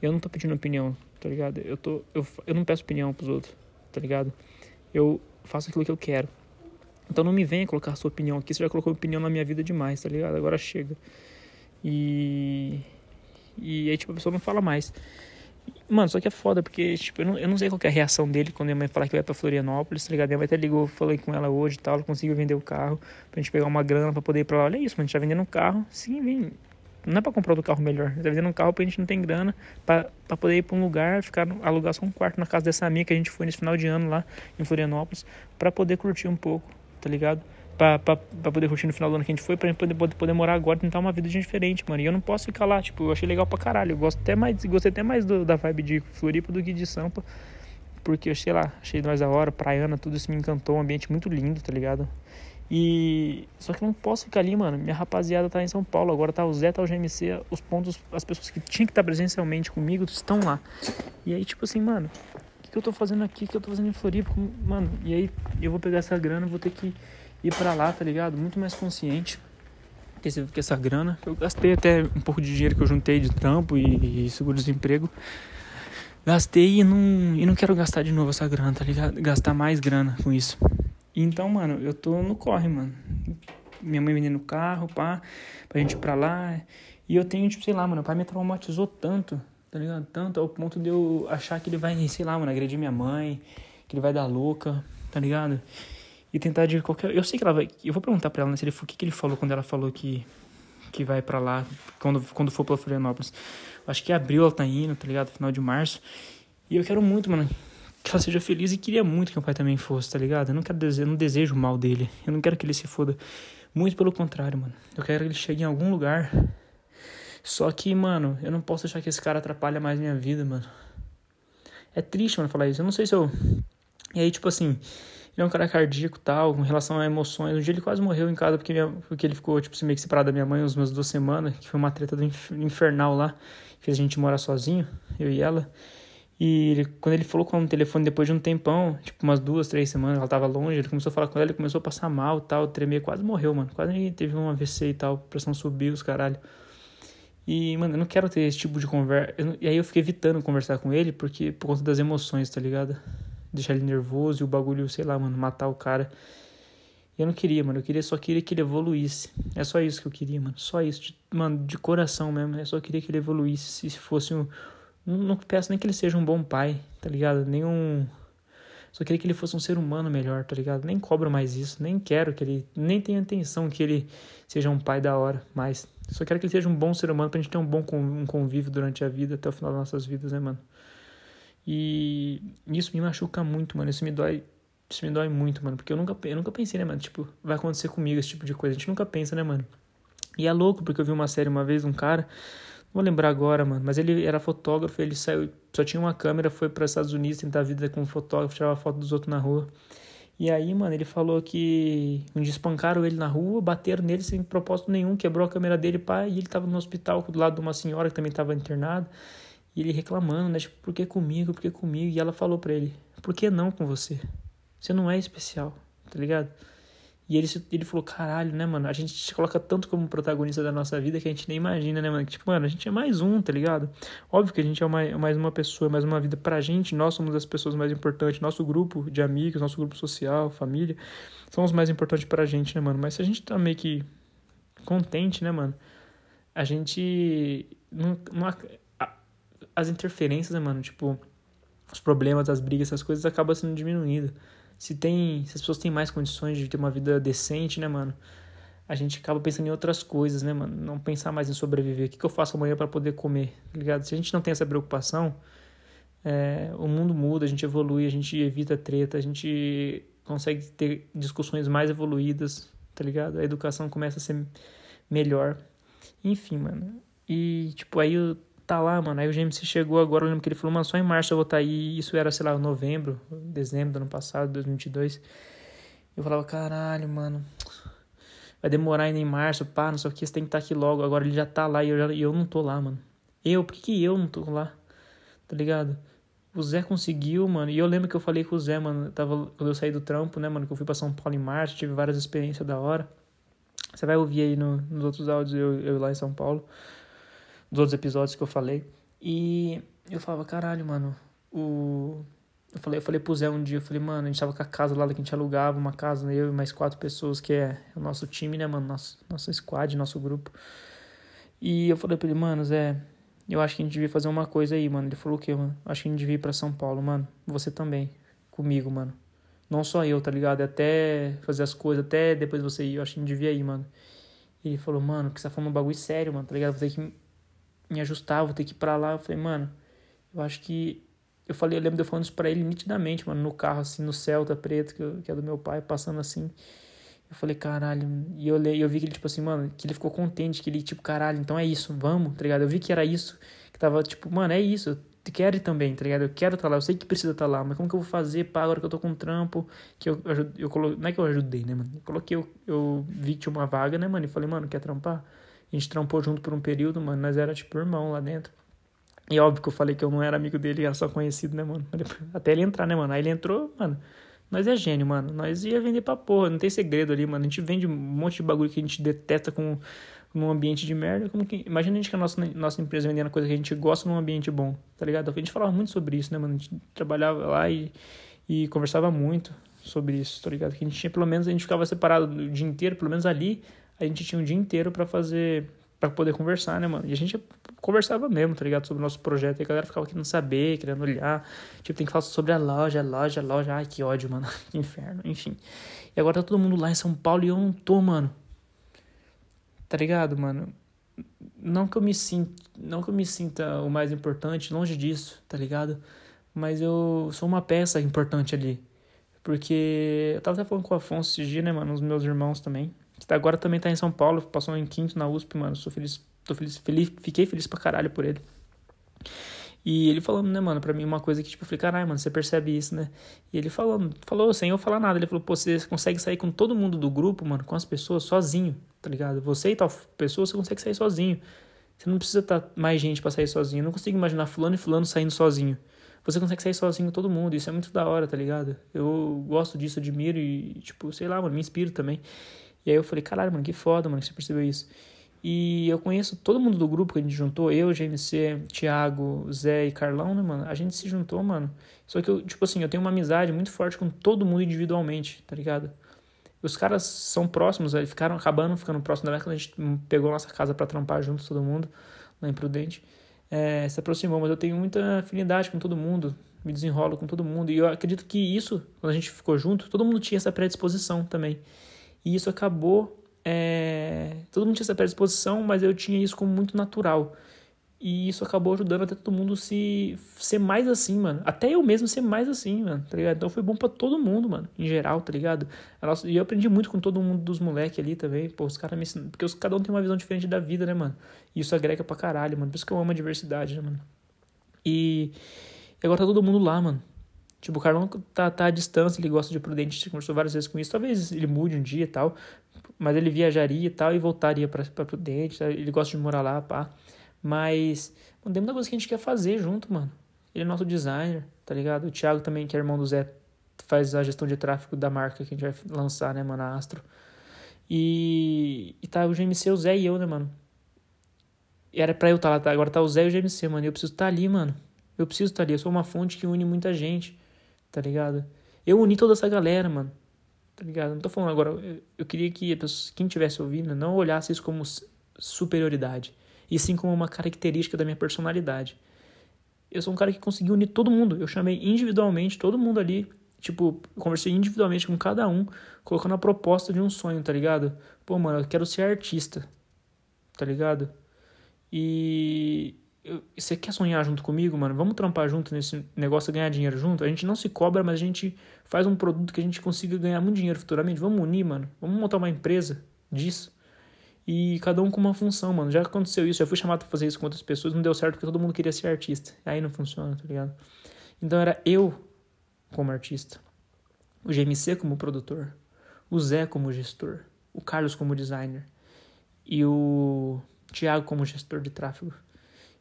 eu não tô pedindo opinião, tá ligado? Eu não peço opinião pros outros, tá ligado? Eu faço aquilo que eu quero. Então não me venha colocar a sua opinião aqui, você já colocou opinião na minha vida demais, tá ligado? Agora chega. E aí, tipo, a pessoa não fala mais. Mano, só que é foda, porque, tipo, eu não sei qual que é a reação dele quando minha mãe falar que vai pra Florianópolis, tá ligado? Minha mãe até ligou, falei com ela hoje e tal, ela conseguiu vender o carro pra gente pegar uma grana pra poder ir pra lá. Olha isso, mano, a gente tá vendendo um carro, sim, vem. Não é pra comprar outro carro melhor, a gente tá vendendo um carro pra gente não tem grana, pra poder ir pra um lugar, alugar só um quarto na casa dessa amiga que a gente foi nesse final de ano lá em Florianópolis, pra poder curtir um pouco, tá ligado? Pra poder curtir no final do ano que a gente foi, pra gente poder morar agora e tentar uma vida diferente, mano. E eu não posso ficar lá, tipo, eu achei legal pra caralho. Eu gostei até mais da vibe de Floripa do que de Sampa. porque, sei lá, achei mais da hora, praiana, tudo isso me encantou, um ambiente muito lindo, tá ligado? E só que não posso ficar ali, mano. Minha rapaziada tá em São Paulo agora, tá o Zé, tá o GMC, os pontos, as pessoas que tinham que estar presencialmente comigo estão lá. E aí, tipo assim, mano, o que eu tô fazendo aqui? O que eu tô fazendo em Floripa? Mano, e aí eu vou pegar essa grana, vou ter que ir pra lá, tá ligado? Muito mais consciente que essa grana. Eu gastei até um pouco de dinheiro que eu juntei de trampo e seguro-desemprego. Gastei e não quero gastar de novo essa grana, tá ligado? Gastar mais grana com isso. Então, mano, eu tô no corre, mano. Minha mãe vendendo o carro, pá, pra gente ir pra lá. E eu tenho, tipo, sei lá, mano, meu pai me traumatizou tanto, tá ligado? Tanto ao ponto de eu achar que ele vai, sei lá, mano, agredir minha mãe, que ele vai dar louca, tá ligado? E tentar de qualquer... Eu sei que ela vai... Eu vou perguntar pra ela, né, se ele for... O que que ele falou quando ela falou que vai pra lá, quando for pra Florianópolis. Acho que em abril ela tá indo, tá ligado? Final de março. E eu quero muito, mano, que ela seja feliz, e queria muito que meu pai também fosse, tá ligado? Eu não quero não desejo o mal dele. Eu não quero que ele se foda. Muito pelo contrário, mano. Eu quero que ele chegue em algum lugar. Só que, mano, eu não posso deixar que esse cara atrapalha mais minha vida, mano. É triste, mano, falar isso. Eu não sei se eu... E aí, tipo assim... Ele é um cara cardíaco e tal, com relação a emoções. Um dia ele quase morreu em casa porque ele ficou, tipo, meio que separado da minha mãe uns umas 2 semanas, que foi uma treta do infernal lá, fez a gente morar sozinho, eu e ela. E ele, quando ele falou com ela no telefone depois de um tempão, tipo, umas 2-3 semanas, ela tava longe, ele começou a falar com ela, ele começou a passar mal e tal, tremer, quase morreu, mano. Quase teve um AVC e tal, pressão subiu, os caralho. E, mano, eu não quero ter esse tipo de conversa. E aí eu fiquei evitando conversar com ele porque por conta das emoções, tá ligado? Deixar ele nervoso e o bagulho, sei lá, mano, matar o cara. Eu não queria, mano. Eu só queria que ele evoluísse. É só isso que eu queria, mano. Só isso. De coração mesmo. Eu só queria que ele evoluísse. Se fosse um... Não peço nem que ele seja um bom pai, tá ligado? Só queria que ele fosse um ser humano melhor, tá ligado? Nem cobro mais isso. Nem quero que ele... Nem tenho intenção que ele seja um pai da hora. Mas só quero que ele seja um bom ser humano pra gente ter um bom convívio durante a vida, até o final das nossas vidas, né, mano? E isso me machuca muito, mano. Isso me dói muito, mano. Porque eu nunca pensei, né, mano? Tipo, vai acontecer comigo esse tipo de coisa. A gente nunca pensa, né, mano? E é louco, porque eu vi uma série uma vez de um cara... Não vou lembrar agora, mano. Mas ele era fotógrafo, ele saiu... Só tinha uma câmera, foi para os Estados Unidos tentar a vida como fotógrafo, tirava foto dos outros na rua. E aí, mano, ele falou que... Um dia espancaram ele na rua, bateram nele sem propósito nenhum. Quebrou a câmera dele, pá. E ele tava no hospital do lado de uma senhora que também tava internada. E ele reclamando, né, tipo, por que comigo? E ela falou pra ele, por que não com você? Você não é especial, tá ligado? E ele falou, caralho, né, mano, a gente se coloca tanto como protagonista da nossa vida que a gente nem imagina, né, mano, que, tipo, mano, a gente é mais um, tá ligado? Óbvio que a gente é mais uma pessoa, mais uma vida pra gente, nós somos as pessoas mais importantes, nosso grupo de amigos, nosso grupo social, família, são os mais importantes pra gente, né, mano, mas se a gente tá meio que contente, né, mano, a gente não as interferências, né, mano, tipo, os problemas, as brigas, essas coisas acabam sendo diminuídas. Se as pessoas têm mais condições de ter uma vida decente, né, mano, a gente acaba pensando em outras coisas, né, mano, não pensar mais em sobreviver, o que eu faço amanhã pra poder comer, tá ligado? Se a gente não tem essa preocupação, o mundo muda, a gente evolui, a gente evita treta, a gente consegue ter discussões mais evoluídas, tá ligado? A educação começa a ser melhor, enfim, mano, e, tipo, aí eu tá lá, mano, aí o GMC chegou agora, eu lembro que ele falou, mano, só em março eu vou estar aí, isso era, sei lá, novembro, dezembro do ano passado, 2022, eu falava, caralho, mano, vai demorar ainda em março, pá, não sei o que, você tem que estar aqui logo, agora ele já tá lá e eu não tô lá, mano, por que eu não tô lá, tá ligado? O Zé conseguiu, mano, e eu lembro que eu falei com o Zé, mano, quando eu saí do trampo, né, mano, que eu fui pra São Paulo em março, tive várias experiências da hora, você vai ouvir aí nos outros áudios, eu lá em São Paulo, dos outros episódios que eu falei, e eu falava, caralho, mano, eu falei pro Zé um dia, eu falei, mano, a gente tava com a casa lá que a gente alugava, uma casa, né, eu e mais 4 pessoas, que é o nosso time, né, mano, nosso squad, nosso grupo, e eu falei pra ele, mano, Zé, eu acho que a gente devia fazer uma coisa aí, mano, ele falou o quê, mano, acho que a gente devia ir pra São Paulo, mano, você também, comigo, mano, não só eu, tá ligado, até fazer as coisas, até depois você ir, eu acho que a gente devia ir, mano, e ele falou, mano, que você tá falando um bagulho sério, mano, tá ligado, vou ter que me ajustar, vou ter que ir pra lá, eu falei, mano, eu acho que, eu lembro de eu falando isso pra ele nitidamente, mano, no carro, assim, no Celta preto, que é do meu pai, passando assim, eu falei, caralho, e eu vi que ele, tipo assim, mano, que ele ficou contente, que ele, tipo, caralho, então é isso, vamos, tá ligado, eu vi que era isso, que tava, tipo, mano, é isso, quer ir também, tá ligado? Eu quero estar lá, eu sei que precisa estar lá, mas como que eu vou fazer para agora que eu tô com um trampo, que não é que eu ajudei, né, mano? Eu vi que tinha uma vaga, né, mano? E falei, mano, quer trampar? A gente trampou junto por um período, mano, nós era tipo irmão lá dentro. E óbvio que eu falei que eu não era amigo dele, era só conhecido, né, mano? Até ele entrar, né, mano? Aí ele entrou, mano, nós é gênio, mano. Nós ia vender pra porra, não tem segredo ali, mano. A gente vende um monte de bagulho que a gente detesta com... num ambiente de merda, como que... Imagina a gente que a nossa empresa vendendo coisa que a gente gosta num ambiente bom, tá ligado? A gente falava muito sobre isso, né, mano? A gente trabalhava lá e conversava muito sobre isso, tá ligado? Que a gente tinha, pelo menos, a gente ficava separado o dia inteiro, pelo menos ali, a gente tinha um dia inteiro pra fazer... pra poder conversar, né, mano? E a gente conversava mesmo, tá ligado? Sobre o nosso projeto. E a galera ficava querendo saber, querendo olhar. Tipo, tem que falar sobre a loja. Ai, que ódio, mano. Que inferno, enfim. E agora tá todo mundo lá em São Paulo e eu não tô, mano. Tá ligado, mano? Não que eu me sinta o mais importante, longe disso, tá ligado? Mas eu sou uma peça importante ali. Porque eu tava até falando com o Afonso esse dia, né, mano? Os meus irmãos também. Que agora também tá em São Paulo, passou em quinto na USP, mano. Tô feliz, fiquei feliz pra caralho por ele. E ele falando, né, mano, pra mim uma coisa que, tipo, eu falei, caralho, mano, você percebe isso, né? E ele falou sem eu falar nada. Ele falou, pô, você consegue sair com todo mundo do grupo, mano, com as pessoas, sozinho, tá ligado? Você e tal pessoa, você consegue sair sozinho. Você não precisa estar mais gente pra sair sozinho. Eu não consigo imaginar fulano e fulano saindo sozinho. Você consegue sair sozinho com todo mundo. Isso é muito da hora, tá ligado? Eu gosto disso, admiro e, tipo, sei lá, mano, me inspiro também. E aí eu falei, caralho, mano, que foda, mano, que você percebeu isso. E eu conheço todo mundo do grupo que a gente juntou, eu, GMC, Thiago, Zé e Carlão, né, mano? A gente se juntou, mano. Só que eu, tipo assim, eu tenho uma amizade muito forte com todo mundo individualmente, tá ligado? Os caras são próximos, eles ficando próximos. Na verdade, a gente pegou nossa casa pra trampar junto todo mundo, lá em Prudente. Se aproximou, mas eu tenho muita afinidade com todo mundo, me desenrolo com todo mundo. E eu acredito que isso, quando a gente ficou junto, todo mundo tinha essa predisposição também. E isso acabou... Todo mundo tinha essa predisposição, mas eu tinha isso como muito natural. E isso acabou ajudando até todo mundo ser mais assim, mano. Até eu mesmo ser mais assim, mano, tá ligado? Então foi bom pra todo mundo, mano, em geral, tá ligado? E eu aprendi muito com todo mundo dos moleques ali também. Pô, os caras me ensinam... Porque cada um tem uma visão diferente da vida, né, mano? E isso agrega pra caralho, mano. Por isso que eu amo a diversidade, né, mano? E agora tá todo mundo lá, mano. Tipo, o Carlão tá à distância, ele gosta de Prudente, a gente conversou várias vezes com isso. Talvez ele mude um dia e tal, mas ele viajaria e tal e voltaria pra Prudente, tá? Ele gosta de morar lá, pá. Mas, mano, tem muita coisa que a gente quer fazer junto, mano. Ele é nosso designer, tá ligado? O Thiago também, que é irmão do Zé, faz a gestão de tráfego da marca que a gente vai lançar, né, mano, a Astro. E tá o GMC, o Zé e eu, né, mano? E era pra eu estar lá, tá? Agora tá o Zé e o GMC, mano, e eu preciso estar ali, mano. Eu preciso estar ali, eu sou uma fonte que une muita gente, tá ligado? Eu uni toda essa galera, mano, tá ligado? Não tô falando agora, eu queria que quem estivesse ouvindo não olhasse isso como superioridade, e sim como uma característica da minha personalidade. Eu sou um cara que conseguiu unir todo mundo, eu chamei individualmente todo mundo ali, tipo, conversei individualmente com cada um, colocando a proposta de um sonho, tá ligado? Pô, mano, eu quero ser artista, tá ligado? E... Você quer sonhar junto comigo, mano? Vamos trampar junto nesse negócio, ganhar dinheiro junto? A gente não se cobra, mas a gente faz um produto que a gente consiga ganhar muito dinheiro futuramente. Vamos unir, mano. Vamos montar uma empresa disso. E cada um com uma função, mano. Já aconteceu isso. Eu fui chamado pra fazer isso com outras pessoas. Não deu certo porque todo mundo queria ser artista. Aí não funciona, tá ligado? Então era eu como artista. O GMC como produtor. O Zé como gestor. O Carlos como designer. E o Thiago como gestor de tráfego.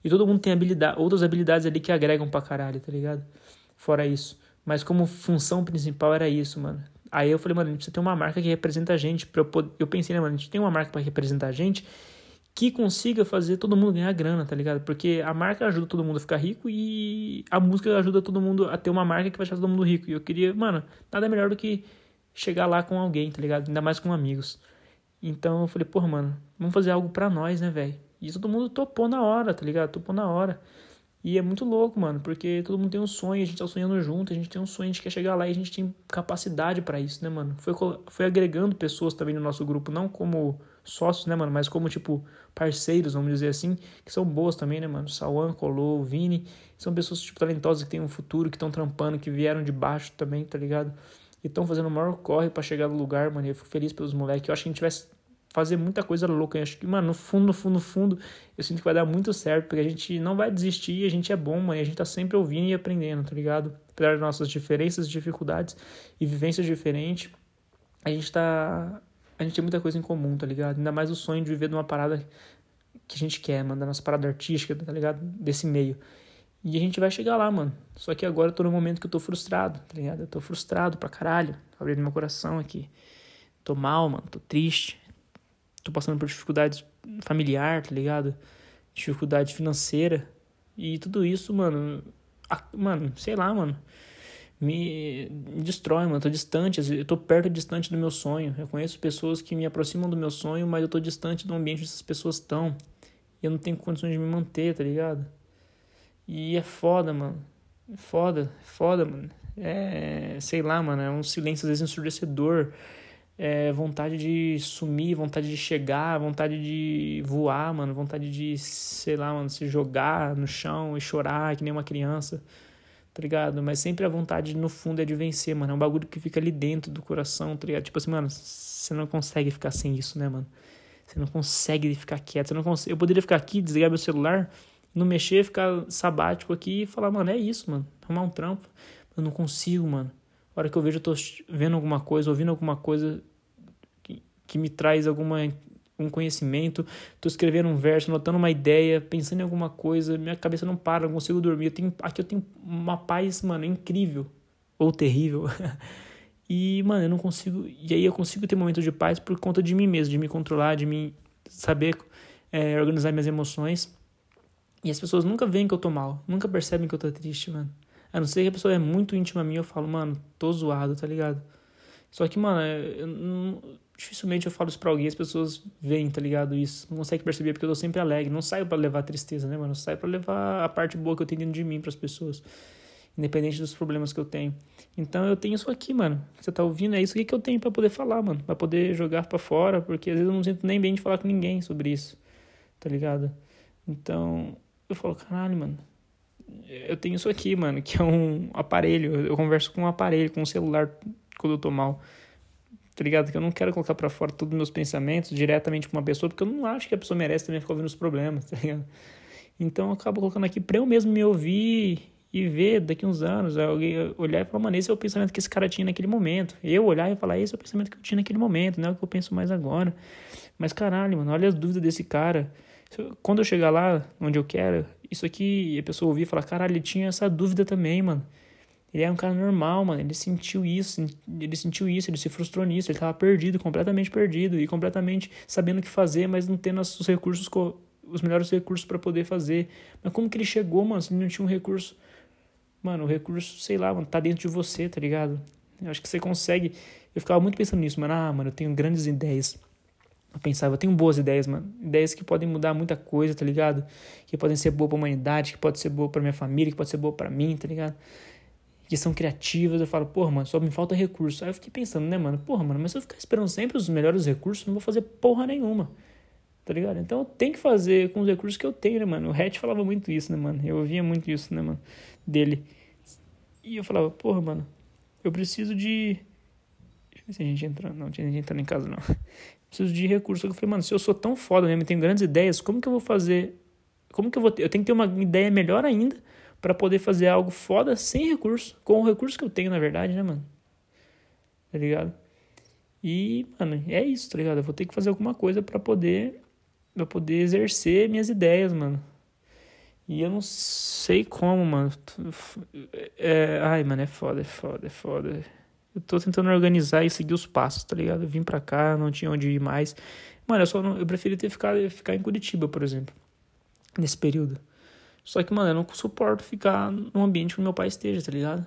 E todo mundo tem outras habilidades ali que agregam pra caralho, tá ligado? Fora isso. Mas como função principal era isso, mano. Aí eu falei, mano, a gente precisa ter uma marca que representa a gente. Eu pensei, né, mano, a gente tem uma marca pra representar a gente que consiga fazer todo mundo ganhar grana, tá ligado? Porque a marca ajuda todo mundo a ficar rico e a música ajuda todo mundo a ter uma marca que vai deixar todo mundo rico. E eu queria, mano, nada melhor do que chegar lá com alguém, tá ligado? Ainda mais com amigos. Então eu falei, porra, mano, vamos fazer algo pra nós, né, velho? E todo mundo topou na hora, tá ligado? Topou na hora. E é muito louco, mano, porque todo mundo tem um sonho, a gente tá sonhando junto, a gente tem um sonho, a gente quer chegar lá e a gente tem capacidade pra isso, né, mano? Foi agregando pessoas também no nosso grupo, não como sócios, né, mano, mas como, tipo, parceiros, vamos dizer assim, que são boas também, né, mano? Sauan, Colô, Vini, são pessoas, tipo, talentosas, que têm um futuro, que estão trampando, que vieram de baixo também, tá ligado? E estão fazendo o maior corre pra chegar no lugar, mano, e eu fico feliz pelos moleques. Eu acho que a gente tivesse... fazer muita coisa louca. Eu acho que, mano, no fundo, eu sinto que vai dar muito certo, porque a gente não vai desistir, a gente é bom, mano, e a gente tá sempre ouvindo e aprendendo, tá ligado? Apesar das nossas diferenças, dificuldades e vivências diferentes, a gente tem muita coisa em comum, tá ligado? Ainda mais o sonho de viver de uma parada que a gente quer, mano, da nossa parada artística, tá ligado? Desse meio. E a gente vai chegar lá, mano. Só que agora eu tô no momento que eu tô frustrado, tá ligado? Eu tô frustrado pra caralho, tô abrindo meu coração aqui. Tô mal, mano, tô triste. Tô passando por dificuldades familiar, tá ligado? Dificuldade financeira. E tudo isso, mano... Me destrói, mano. Eu tô distante, eu tô perto e distante do meu sonho. Eu conheço pessoas que me aproximam do meu sonho, mas eu tô distante do ambiente onde essas pessoas estão. E eu não tenho condições de me manter, tá ligado? E é foda, mano. É foda, mano. É um silêncio às vezes ensurdecedor. É vontade de sumir, vontade de chegar, vontade de voar, mano. Vontade de, se jogar no chão e chorar que nem uma criança, tá ligado? Mas sempre a vontade no fundo é de vencer, mano. É um bagulho que fica ali dentro do coração, tá ligado? Tipo assim, mano, você não consegue ficar sem isso, né, mano? Você não consegue ficar quieto. Eu poderia ficar aqui, desligar meu celular, não mexer, ficar sabático aqui e falar, mano, é isso, mano, arrumar um trampo. Eu não consigo, mano. A hora que eu vejo, eu tô vendo alguma coisa, ouvindo alguma coisa que me traz um conhecimento, tô escrevendo um verso, anotando uma ideia, pensando em alguma coisa, minha cabeça não para, não consigo dormir. Aqui eu tenho uma paz, mano, incrível, ou terrível. E, mano, eu não consigo... E aí eu consigo ter momentos de paz por conta de mim mesmo, de me controlar, de me saber organizar minhas emoções. E as pessoas nunca veem que eu tô mal, nunca percebem que eu tô triste, mano. A não ser que a pessoa é muito íntima minha, eu falo, mano, tô zoado, tá ligado? Só que, mano, dificilmente eu falo isso pra alguém, as pessoas veem, tá ligado, isso. Não consegue perceber porque eu tô sempre alegre, não saio pra levar tristeza, né, mano? Eu saio pra levar a parte boa que eu tenho dentro de mim pras pessoas, independente dos problemas que eu tenho. Então eu tenho isso aqui, mano, você tá ouvindo, é isso aqui que eu tenho pra poder falar, mano, pra poder jogar pra fora, porque às vezes eu não sinto nem bem de falar com ninguém sobre isso, tá ligado? Então, eu falo, caralho, mano, eu tenho isso aqui, mano, que é um aparelho, eu converso com um aparelho, com um celular quando eu tô mal, tá ligado? Que eu não quero colocar pra fora todos os meus pensamentos diretamente pra uma pessoa, porque eu não acho que a pessoa merece também ficar ouvindo os problemas, tá ligado? Então eu acabo colocando aqui pra eu mesmo me ouvir e ver daqui uns anos, alguém olhar e falar, mano, esse é o pensamento que esse cara tinha naquele momento, eu olhar e falar, esse é o pensamento que eu tinha naquele momento, não é o que eu penso mais agora, mas caralho, mano, olha as dúvidas desse cara, quando eu chegar lá, onde eu quero, isso aqui, a pessoa ouvir e falar, caralho, ele tinha essa dúvida também, mano. Ele é um cara normal, mano, ele se frustrou nisso, ele tava perdido, e completamente sabendo o que fazer, mas não tendo os melhores recursos pra poder fazer. Mas como que ele chegou, mano, se ele não tinha um recurso? Mano, o recurso, tá dentro de você, tá ligado? Eu acho que você consegue. Eu ficava muito pensando nisso, mano, eu tenho grandes ideias. Eu pensava, eu tenho boas ideias, mano. Ideias que podem mudar muita coisa, tá ligado? Que podem ser boa pra humanidade, que pode ser boa pra minha família, que pode ser boa pra mim, tá ligado? Que são criativas. Eu falo, porra, mano, só me falta recurso. Aí eu fiquei pensando, né, mano? Porra, mano, mas se eu ficar esperando sempre os melhores recursos, não vou fazer porra nenhuma, tá ligado? Então eu tenho que fazer com os recursos que eu tenho, né, mano? O Hatch falava muito isso, né, mano? Eu ouvia muito isso, né, mano? Dele. E eu falava, porra, mano, eu preciso de... Deixa eu ver se a gente entrou. Não tinha ninguém entrando em casa, não. Preciso de recurso. Eu falei, mano, se eu sou tão foda mesmo, eu tenho grandes ideias, como que eu vou fazer? Eu tenho que ter uma ideia melhor ainda pra poder fazer algo foda sem recurso, com o recurso que eu tenho, na verdade, né, mano? Tá ligado? E, mano, é isso, tá ligado? Eu vou ter que fazer alguma coisa pra poder exercer minhas ideias, mano. E eu não sei como, mano. É foda. Eu tô tentando organizar e seguir os passos, tá ligado? Eu vim pra cá, não tinha onde ir mais. Mano, eu preferi ter ficar em Curitiba, por exemplo, nesse período. Só que, mano, eu não suporto ficar num ambiente onde meu pai esteja, tá ligado?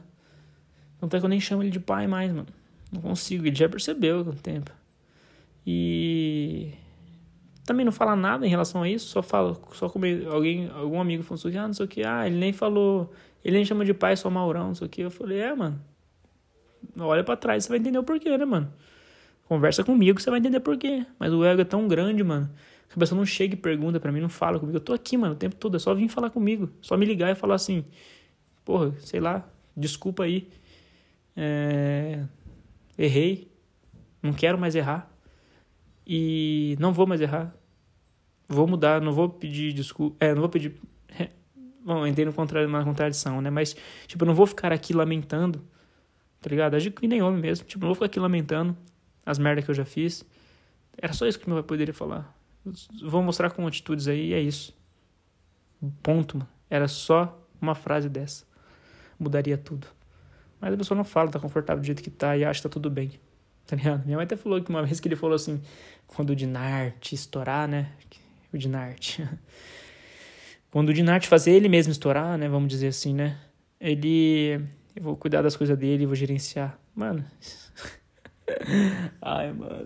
Tanto é que eu nem chamo ele de pai mais, mano. Não consigo, ele já percebeu com o tempo. E... também não fala nada em relação a isso, só como algum amigo falou assim, não sei o que, ele nem falou, ele nem chama de pai, só Maurão, não sei o que. Eu falei, mano, olha pra trás, você vai entender o porquê, né, mano? Conversa comigo, você vai entender porquê. Mas o ego é tão grande, mano, que a pessoa não chega e pergunta pra mim, não fala comigo. Eu tô aqui, mano, o tempo todo, é só vir falar comigo, só me ligar e falar assim, porra, desculpa aí, errei, não quero mais errar. e não vou mais errar. Vou mudar, não vou pedir desculpa. Não vou pedir... Bom, eu entrei numa contradição, né? Mas, tipo, eu não vou ficar aqui lamentando, tá ligado? Acho que nem homem mesmo. Tipo, eu não vou ficar aqui lamentando as merdas que eu já fiz. Era só isso que meu pai poderia falar. Eu vou mostrar com atitudes aí e é isso. Ponto, mano. Era só uma frase dessa. Mudaria tudo. Mas a pessoa não fala, tá confortável do jeito que tá e acha que tá tudo bem. Tá ligado? Minha mãe até falou que uma vez que ele falou assim, quando o Dinarte estourar, né? O Dinarte... Quando o Dinarte fazer ele mesmo estourar, né? Vamos dizer assim, né? Eu vou cuidar das coisas dele, vou gerenciar. Mano... Ai, mano...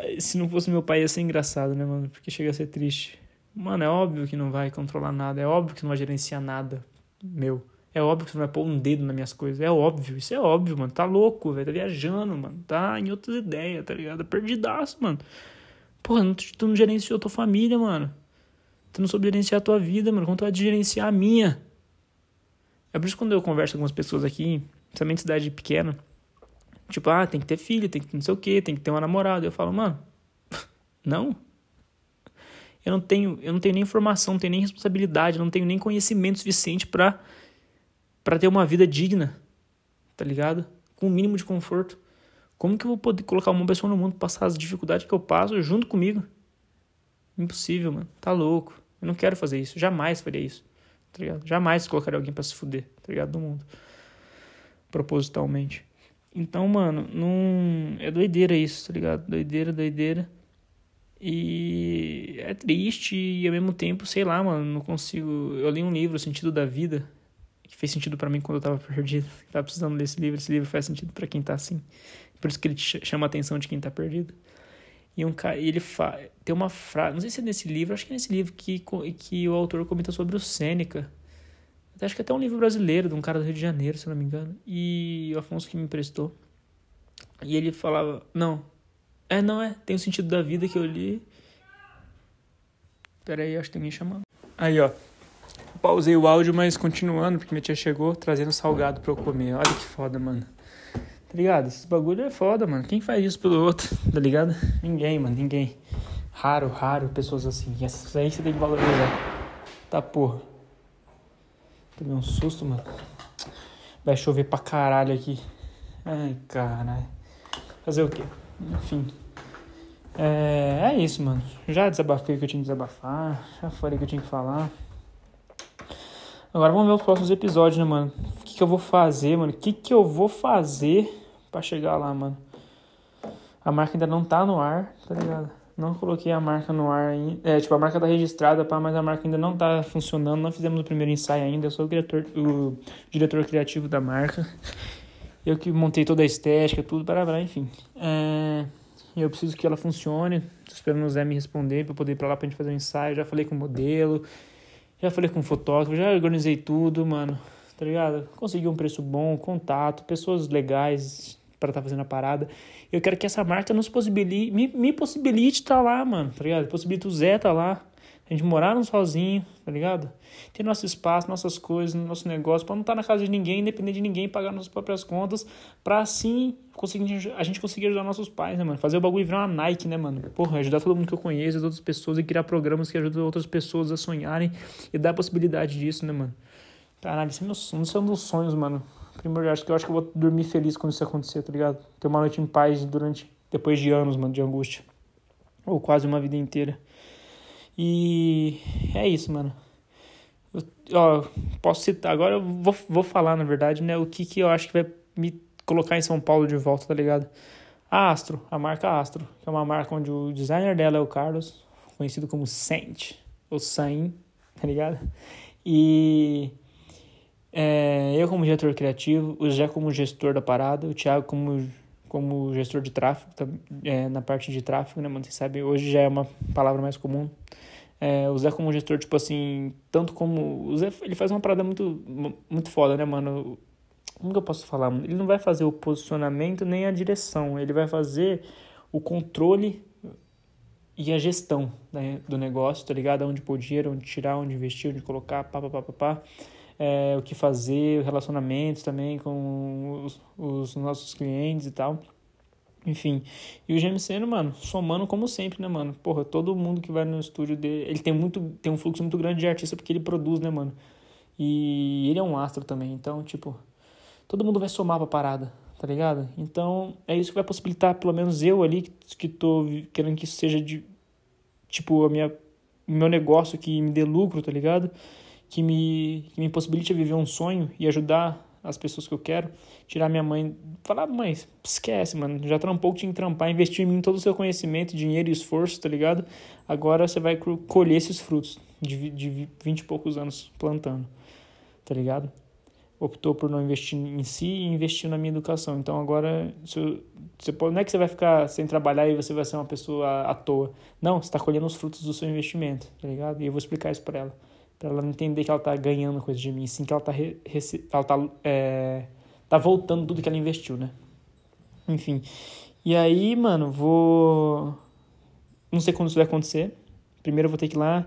Ai, se não fosse meu pai ia ser engraçado, né, mano? Porque chega a ser triste. Mano, é óbvio que não vai controlar nada. É óbvio que não vai gerenciar nada meu. É óbvio que você não vai pôr um dedo nas minhas coisas. É óbvio. Isso é óbvio, mano. Tá louco, velho. Tá viajando, mano. Tá em outras ideias, tá ligado? Perdidaço, mano. Porra, tu não gerenciou tua família, mano. Tu não soube gerenciar a tua vida, mano. Como tu vai gerenciar a minha? É por isso que quando eu converso com algumas pessoas aqui, principalmente em cidade pequena, tipo, tem que ter filho, tem que não sei o quê, tem que ter uma namorada. Eu falo, mano, não. Eu não tenho nem informação, não tenho nem responsabilidade, não tenho nem conhecimento suficiente pra ter uma vida digna, tá ligado? Com o mínimo de conforto. Como que eu vou poder colocar uma pessoa no mundo, passar as dificuldades que eu passo junto comigo? Impossível, mano. Tá louco. Eu não quero fazer isso. Jamais faria isso. Tá ligado? Jamais colocaria alguém pra se fuder, tá ligado? Do mundo. Propositalmente. Então, mano, não... É doideira isso, tá ligado? Doideira. E é triste e ao mesmo tempo, sei lá, mano, não consigo... Eu li um livro, O Sentido da Vida, que fez sentido pra mim quando eu tava perdido. Eu tava precisando ler esse livro. Esse livro faz sentido pra quem tá assim. Por isso que ele chama a atenção de quem tá perdido. E tem uma frase, não sei se é nesse livro, acho que é nesse livro que o autor comenta sobre o Sêneca. Acho que é até um livro brasileiro, de um cara do Rio de Janeiro, se não me engano. E o Afonso que me emprestou. E ele falava... Não, tem O Sentido da Vida que eu li. Pera aí, acho que tem alguém chamando. Aí, ó. Pausei o áudio, mas continuando, porque minha tia chegou trazendo salgado pra eu comer. Olha que foda, mano. Tá ligado? Esse bagulho é foda, mano. Quem faz isso pelo outro? Tá ligado? Ninguém, mano. Ninguém. Raro pessoas assim. E essas aí você tem que valorizar. Tá, porra. Tomei um susto, mano. Vai chover pra caralho aqui. Ai, caralho. Fazer o quê? Enfim. É isso, mano. Já desabafei o que eu tinha que desabafar. Já falei o que eu tinha que falar. Agora vamos ver os próximos episódios, né, mano? O que eu vou fazer, mano? O que eu vou fazer pra chegar lá, mano? A marca ainda não tá no ar, tá ligado? Não coloquei a marca no ar ainda. A marca tá registrada, pá, mas a marca ainda não tá funcionando. Não fizemos o primeiro ensaio ainda. Eu sou o diretor criativo da marca. Eu que montei toda a estética, tudo, enfim. Eu preciso que ela funcione. Tô esperando o Zé me responder pra eu poder ir pra lá pra gente fazer um ensaio. Já falei com o modelo, já falei com o fotógrafo, já organizei tudo, mano. Tá ligado? Consegui um preço bom, contato, pessoas legais pra tá fazendo a parada. Eu quero que essa marca nos possibilite, me possibilite tá lá, mano, tá ligado? Possibilite o Zé tá lá. A gente morar sozinho, tá ligado? Ter nosso espaço, nossas coisas, nosso negócio, pra não estar na casa de ninguém, depender de ninguém, pagar nossas próprias contas, pra assim a gente conseguir ajudar nossos pais, né, mano? Fazer o bagulho virar uma Nike, né, mano? Porra, ajudar todo mundo que eu conheço, as outras pessoas, e criar programas que ajudam outras pessoas a sonharem e dar a possibilidade disso, né, mano? Caralho, isso é um dos sonhos, mano. Primeiro, eu acho que eu vou dormir feliz quando isso acontecer, tá ligado? Ter uma noite em paz depois de anos, mano, de angústia. Ou quase uma vida inteira. E é isso, mano. Posso citar, agora eu vou falar, na verdade, né, o que eu acho que vai me colocar em São Paulo de volta, tá ligado? A Astro, a marca Astro, que é uma marca onde o designer dela é o Carlos, conhecido como Saint, ou Sain, tá ligado? E eu como diretor criativo, o Zé como gestor da parada, o Thiago como gestor de tráfego, na parte de tráfego, né, mano? Vocês sabem, hoje já é uma palavra mais comum. O Zé como gestor, tipo assim, tanto como... O Zé, ele faz uma parada muito, muito foda, né, mano? Como que eu posso falar? Ele não vai fazer o posicionamento nem a direção. Ele vai fazer o controle e a gestão, né, do negócio, tá ligado? Onde pôr dinheiro, onde tirar, onde investir, onde colocar, pá. O que fazer, relacionamentos também com os nossos clientes e tal. Enfim, e o GMC, mano, somando como sempre, né, mano? Porra, todo mundo que vai no estúdio dele, ele tem um fluxo muito grande de artista porque ele produz, né, mano? E ele é um astro também, então, tipo, todo mundo vai somar pra parada, tá ligado? Então, é isso que vai possibilitar, pelo menos eu ali, que tô querendo que isso seja de, tipo, o meu negócio que me dê lucro, tá ligado? Que me possibilite viver um sonho e ajudar as pessoas que eu quero, tirar minha mãe, falar, mãe, esquece, mano, já trampou que tinha que trampar, investiu em mim todo o seu conhecimento, dinheiro e esforço, tá ligado? Agora você vai colher esses frutos de 20 e poucos anos plantando, tá ligado? Optou por não investir em si e investir na minha educação, então agora você pode, não é que você vai ficar sem trabalhar e você vai ser uma pessoa à toa, não, você tá colhendo os frutos do seu investimento, tá ligado? E eu vou explicar isso pra ela não entender que ela tá ganhando coisa de mim, sim que ela tá voltando tudo que ela investiu, né? Enfim. E aí, mano, não sei quando isso vai acontecer. Primeiro eu vou ter que ir lá.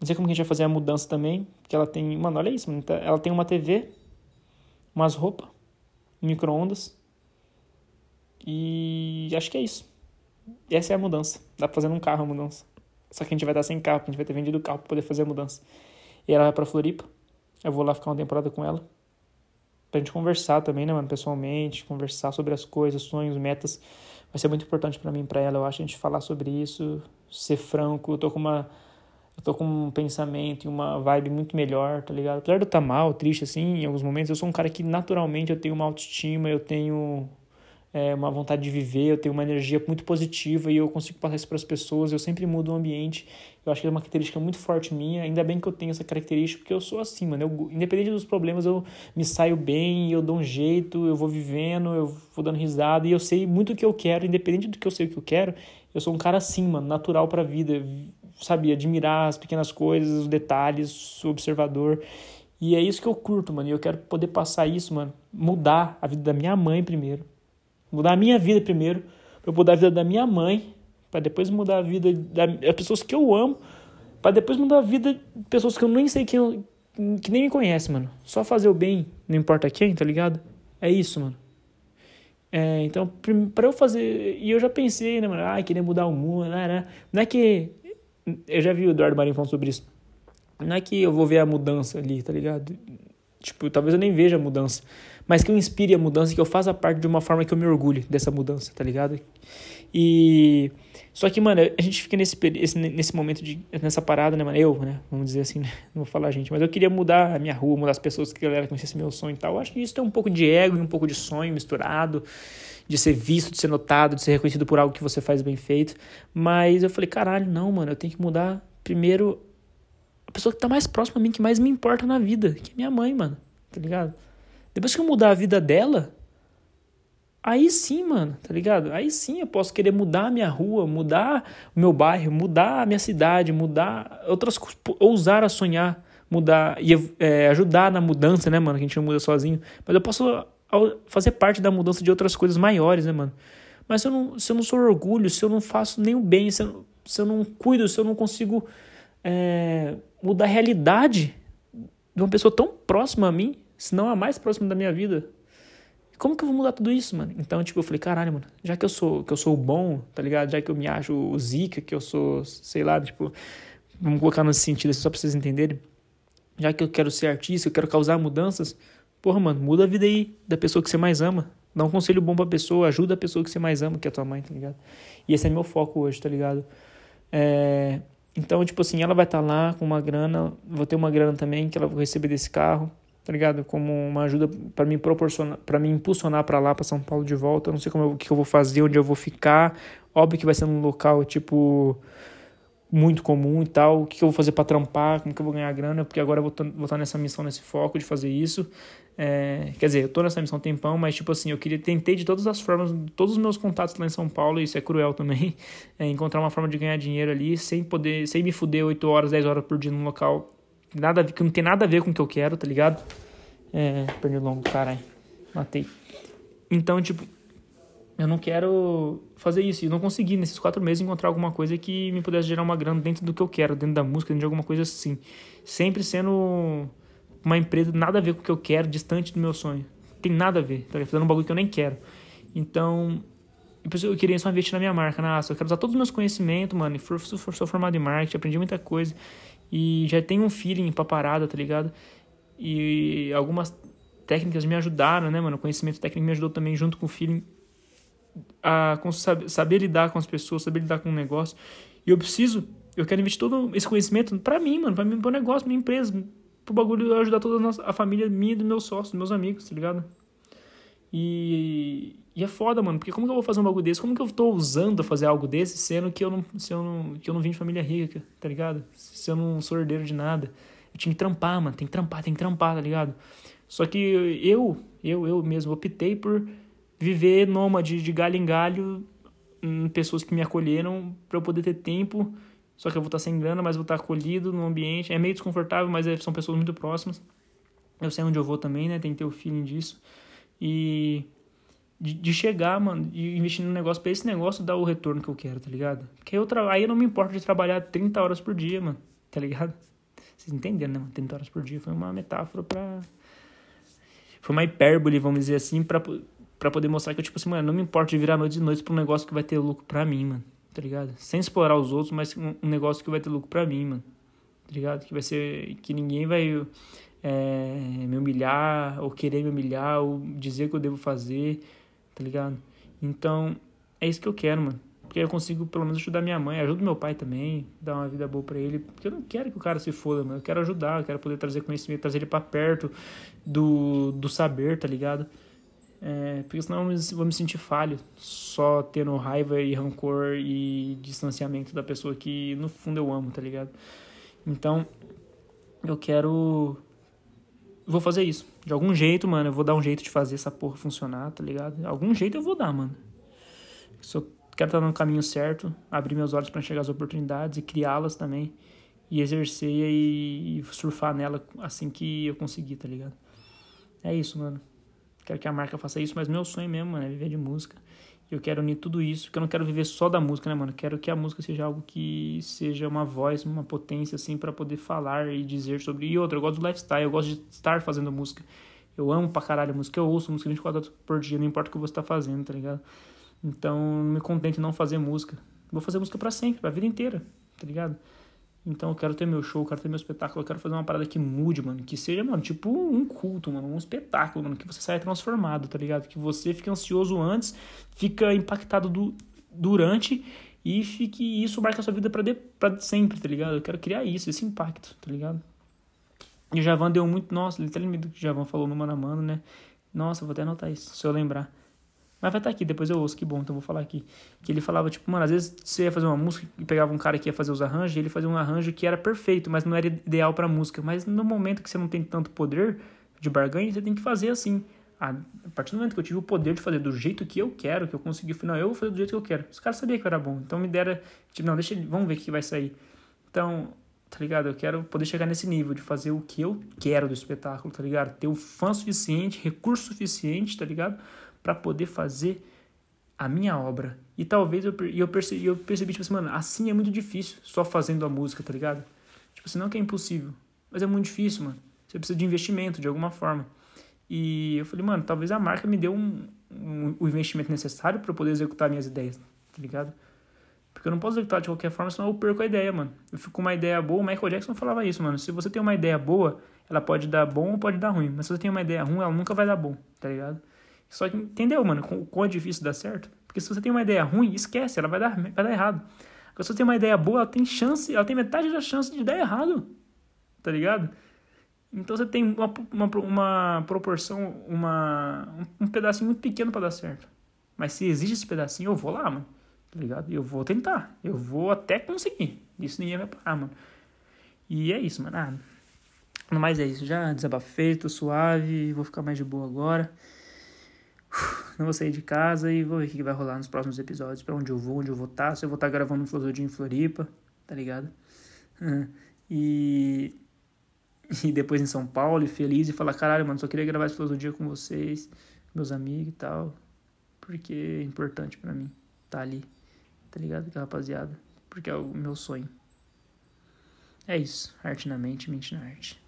Não sei como que a gente vai fazer a mudança também. Porque ela tem... Mano, olha isso, mano. Ela tem uma TV, umas roupas, micro-ondas. E acho que é isso. Essa é a mudança. Dá pra fazer num carro a mudança. Só que a gente vai estar sem carro, porque a gente vai ter vendido o carro pra poder fazer a mudança. E ela vai pra Floripa. Eu vou lá ficar uma temporada com ela. Pra gente conversar também, né, mano? Pessoalmente, conversar sobre as coisas, sonhos, metas. Vai ser muito importante pra mim e pra ela, eu acho. A gente falar sobre isso, ser franco. Eu tô com um pensamento e uma vibe muito melhor, tá ligado? Apesar de eu estar mal, triste, assim, em alguns momentos, eu sou um cara que, naturalmente, eu tenho uma autoestima, eu tenho... uma vontade de viver, eu tenho uma energia muito positiva e eu consigo passar isso para as pessoas, eu sempre mudo o ambiente, eu acho que é uma característica muito forte minha, ainda bem que eu tenho essa característica, porque eu sou assim, mano, independente dos problemas, eu me saio bem, eu dou um jeito, eu vou vivendo, eu vou dando risada e eu sei muito o que eu quero, independente do que eu sei o que eu quero, eu sou um cara assim, mano, natural para a vida, sabe, admirar as pequenas coisas, os detalhes, sou observador. E é isso que eu curto, mano, e eu quero poder passar isso, mano, mudar a vida da minha mãe primeiro, mudar a minha vida primeiro, pra eu mudar a vida da minha mãe, pra depois mudar a vida das pessoas que eu amo, pra depois mudar a vida de pessoas que eu nem sei que nem me conhecem, mano. Só fazer o bem, não importa quem, tá ligado? É isso, mano. Então, pra eu fazer... E eu já pensei, né, mano? Ah, queria mudar o mundo, né? Não é que... Eu já vi o Eduardo Marinho falando sobre isso. Não é que eu vou ver a mudança ali, tá ligado? Tipo, talvez eu nem veja a mudança, mas que eu inspire a mudança, que eu faça parte de uma forma que eu me orgulhe dessa mudança, tá ligado? E... Só que, mano, a gente fica nesse momento, nessa parada, né, mano? Eu, né? Vamos dizer assim, né? Não vou falar, gente. Mas eu queria mudar a minha rua, mudar as pessoas, que a galera conhecesse meu sonho e tal. Eu acho que isso tem um pouco de ego e um pouco de sonho misturado, de ser visto, de ser notado, de ser reconhecido por algo que você faz bem feito. Mas eu falei, caralho, não, mano, eu tenho que mudar primeiro a pessoa que tá mais próxima a mim, que mais me importa na vida, que é minha mãe, mano, tá ligado? Depois que eu mudar a vida dela, aí sim, mano, tá ligado? Aí sim eu posso querer mudar a minha rua, mudar o meu bairro, mudar a minha cidade, mudar outras coisas, ousar a sonhar, mudar e ajudar na mudança, né, mano, que a gente não muda sozinho. Mas eu posso fazer parte da mudança de outras coisas maiores, né, mano? Mas se eu não sou orgulho, se eu não faço nem o bem, se eu não cuido, se eu não consigo... mudar a realidade de uma pessoa tão próxima a mim, se não a mais próxima da minha vida. Como que eu vou mudar tudo isso, mano? Então, tipo, eu falei, caralho, mano, já que eu sou o bom, tá ligado? Já que eu me acho o zica, que eu sou, sei lá, tipo, vamos colocar nesse sentido assim, só pra vocês entenderem. Já que eu quero ser artista, eu quero causar mudanças, porra, mano, muda a vida aí da pessoa que você mais ama. Dá um conselho bom pra pessoa, ajuda a pessoa que você mais ama, que é a tua mãe, tá ligado? E esse é meu foco hoje, tá ligado? Então, tipo assim, ela vai estar lá com uma grana, vou ter uma grana também que ela vai receber desse carro, tá ligado? Como uma ajuda pra me proporcionar, pra me impulsionar pra lá, pra São Paulo de volta. Eu não sei o que eu vou fazer, onde eu vou ficar. Óbvio que vai ser num local, tipo, muito comum e tal. O que eu vou fazer pra trampar, como que eu vou ganhar grana, porque agora eu vou estar nessa missão, nesse foco de fazer isso. Quer dizer, eu tô nessa missão há um tempão, mas, tipo assim, eu tentei de todas as formas, todos os meus contatos lá em São Paulo, isso é cruel também, encontrar uma forma de ganhar dinheiro ali, sem me fuder 8 horas, 10 horas por dia num local que não tem nada a ver com o que eu quero, tá ligado? Perdi longo, caralho, matei. Então, tipo, eu não quero fazer isso, e não consegui nesses 4 meses encontrar alguma coisa que me pudesse gerar uma grana dentro do que eu quero, dentro da música, dentro de alguma coisa assim, sempre sendo... uma empresa nada a ver com o que eu quero, distante do meu sonho. Tem nada a ver. Tá fazendo um bagulho que eu nem quero. Então, eu queria só investir na minha marca, na Astro. Eu quero usar todos os meus conhecimentos, mano. Sou formado em marketing, aprendi muita coisa. E já tenho um feeling pra parada, tá ligado? E algumas técnicas me ajudaram, né, mano? O conhecimento técnico me ajudou também, junto com o feeling. Saber lidar com as pessoas, saber lidar com o negócio. E eu quero investir todo esse conhecimento pra mim, mano. Pra mim, pro negócio, pra minha empresa. Pro bagulho ajudar toda a família minha e dos meus sócios, dos meus amigos, tá ligado? E é foda, mano, porque como que eu vou fazer um bagulho desse? Como que eu tô ousando fazer algo desse, sendo que eu não vim de família rica, tá ligado? Se eu não sou herdeiro de nada. Eu tinha que trampar, mano, tem que trampar, tá ligado? Só que eu mesmo optei por viver nômade de galho em galho, pessoas que me acolheram pra eu poder ter tempo, só que eu vou estar sem grana, mas vou estar acolhido no ambiente. É meio desconfortável, mas são pessoas muito próximas. Eu sei onde eu vou também, né, tem que ter o feeling disso. E... De chegar, mano, e investir no negócio pra esse negócio dar o retorno que eu quero, tá ligado? Porque aí eu não me importo de trabalhar 30 horas por dia, mano, tá ligado? Vocês entenderam, né, mano? 30 horas por dia foi uma metáfora pra... Foi uma hipérbole, vamos dizer assim, pra poder mostrar que eu, tipo assim, mano, não me importo de virar noite de noite pra um negócio que vai ter lucro pra mim, mano, tá ligado? Sem explorar os outros, mas um negócio que vai ter lucro pra mim, mano, tá ligado? Que vai ser... Que ninguém vai... me humilhar, ou querer me humilhar, ou dizer que eu devo fazer... Tá ligado? Então, é isso que eu quero, mano. Porque eu consigo, pelo menos, ajudar minha mãe. Ajudo meu pai também. Dar uma vida boa pra ele. Porque eu não quero que o cara se foda, mano. Eu quero ajudar. Eu quero poder trazer conhecimento. Trazer ele pra perto do saber, tá ligado? Porque senão eu vou me sentir falho. Só tendo raiva e rancor e distanciamento da pessoa que, no fundo, eu amo, tá ligado? Então, eu quero... Vou fazer isso. De algum jeito, mano, eu vou dar um jeito de fazer essa porra funcionar, tá ligado? Algum jeito eu vou dar, mano. Se eu quero estar no caminho certo, abrir meus olhos pra enxergar as oportunidades e criá-las também. E exercer e surfar nela assim que eu conseguir, tá ligado? É isso, mano. Quero que a marca faça isso, mas meu sonho mesmo, mano, é viver de música. Eu quero unir tudo isso, porque eu não quero viver só da música, né, mano? Eu quero que a música seja algo que seja uma voz, uma potência, assim, pra poder falar e dizer sobre... E outra, eu gosto do lifestyle, eu gosto de estar fazendo música. Eu amo pra caralho a música, eu ouço música 24 horas por dia, não importa o que você tá fazendo, tá ligado? Então, não me contente em não fazer música. Vou fazer música pra sempre, pra vida inteira, tá ligado? Então, eu quero ter meu show, eu quero ter meu espetáculo, eu quero fazer uma parada que mude, mano. Que seja, mano, tipo um culto, mano, um espetáculo, mano. Que você saia transformado, tá ligado? Que você fique ansioso antes, fica impactado durante e fique isso marca a sua vida pra sempre, tá ligado? Eu quero criar isso, esse impacto, tá ligado? E o Javan deu muito... Nossa, literalmente o que o Javan falou no Mano a Mano, né? Nossa, vou até anotar isso, se eu lembrar. Mas vai estar aqui, depois eu ouço, que bom, então vou falar aqui. Que ele falava, tipo, mano, às vezes você ia fazer uma música e pegava um cara que ia fazer os arranjos, e ele fazia um arranjo que era perfeito, mas não era ideal pra música. Mas no momento que você não tem tanto poder de barganha, você tem que fazer assim. A partir do momento que eu tive o poder de fazer do jeito que eu quero, que eu consegui, final eu vou fazer do jeito que eu quero. Os caras sabiam que eu era bom, então me deram, tipo, não, deixa ele, vamos ver o que vai sair. Então, tá ligado? Eu quero poder chegar nesse nível de fazer o que eu quero do espetáculo, tá ligado? Ter o fã suficiente, recurso suficiente, tá ligado? Pra poder fazer a minha obra. E talvez eu percebi, tipo assim, mano, assim é muito difícil, só fazendo a música, tá ligado? Tipo assim, não que é impossível, mas é muito difícil, mano. Você precisa de investimento, de alguma forma. E eu falei, mano, talvez a marca me dê o investimento necessário pra eu poder executar minhas ideias, tá ligado? Porque eu não posso executar de qualquer forma, senão eu perco a ideia, mano. Eu fico com uma ideia boa, o Michael Jackson falava isso, mano. Se você tem uma ideia boa, ela pode dar bom ou pode dar ruim. Mas se você tem uma ideia ruim, ela nunca vai dar bom, tá ligado? Só que, entendeu, mano, o quão é difícil dar certo? Porque se você tem uma ideia ruim, esquece, ela vai dar errado. Porque se você tem uma ideia boa, ela tem metade da chance de dar errado, tá ligado? Então você tem uma proporção, um pedacinho muito pequeno pra dar certo. Mas se existe esse pedacinho, eu vou lá, mano, tá ligado? Eu vou tentar, eu vou até conseguir. Isso ninguém vai parar, mano. E é isso, mano. No mais é isso, já desabafei, tô suave, vou ficar mais de boa agora. Não vou sair de casa e vou ver o que vai rolar nos próximos episódios, pra onde eu vou estar, se eu vou estar gravando no Flozodinho em Floripa, tá ligado? E depois em São Paulo, e feliz, e falar, caralho, mano, só queria gravar esse Flozodinho com vocês, meus amigos e tal, porque é importante pra mim tá ali, tá ligado, com a rapaziada, porque é o meu sonho. É isso, arte na mente, mente na arte.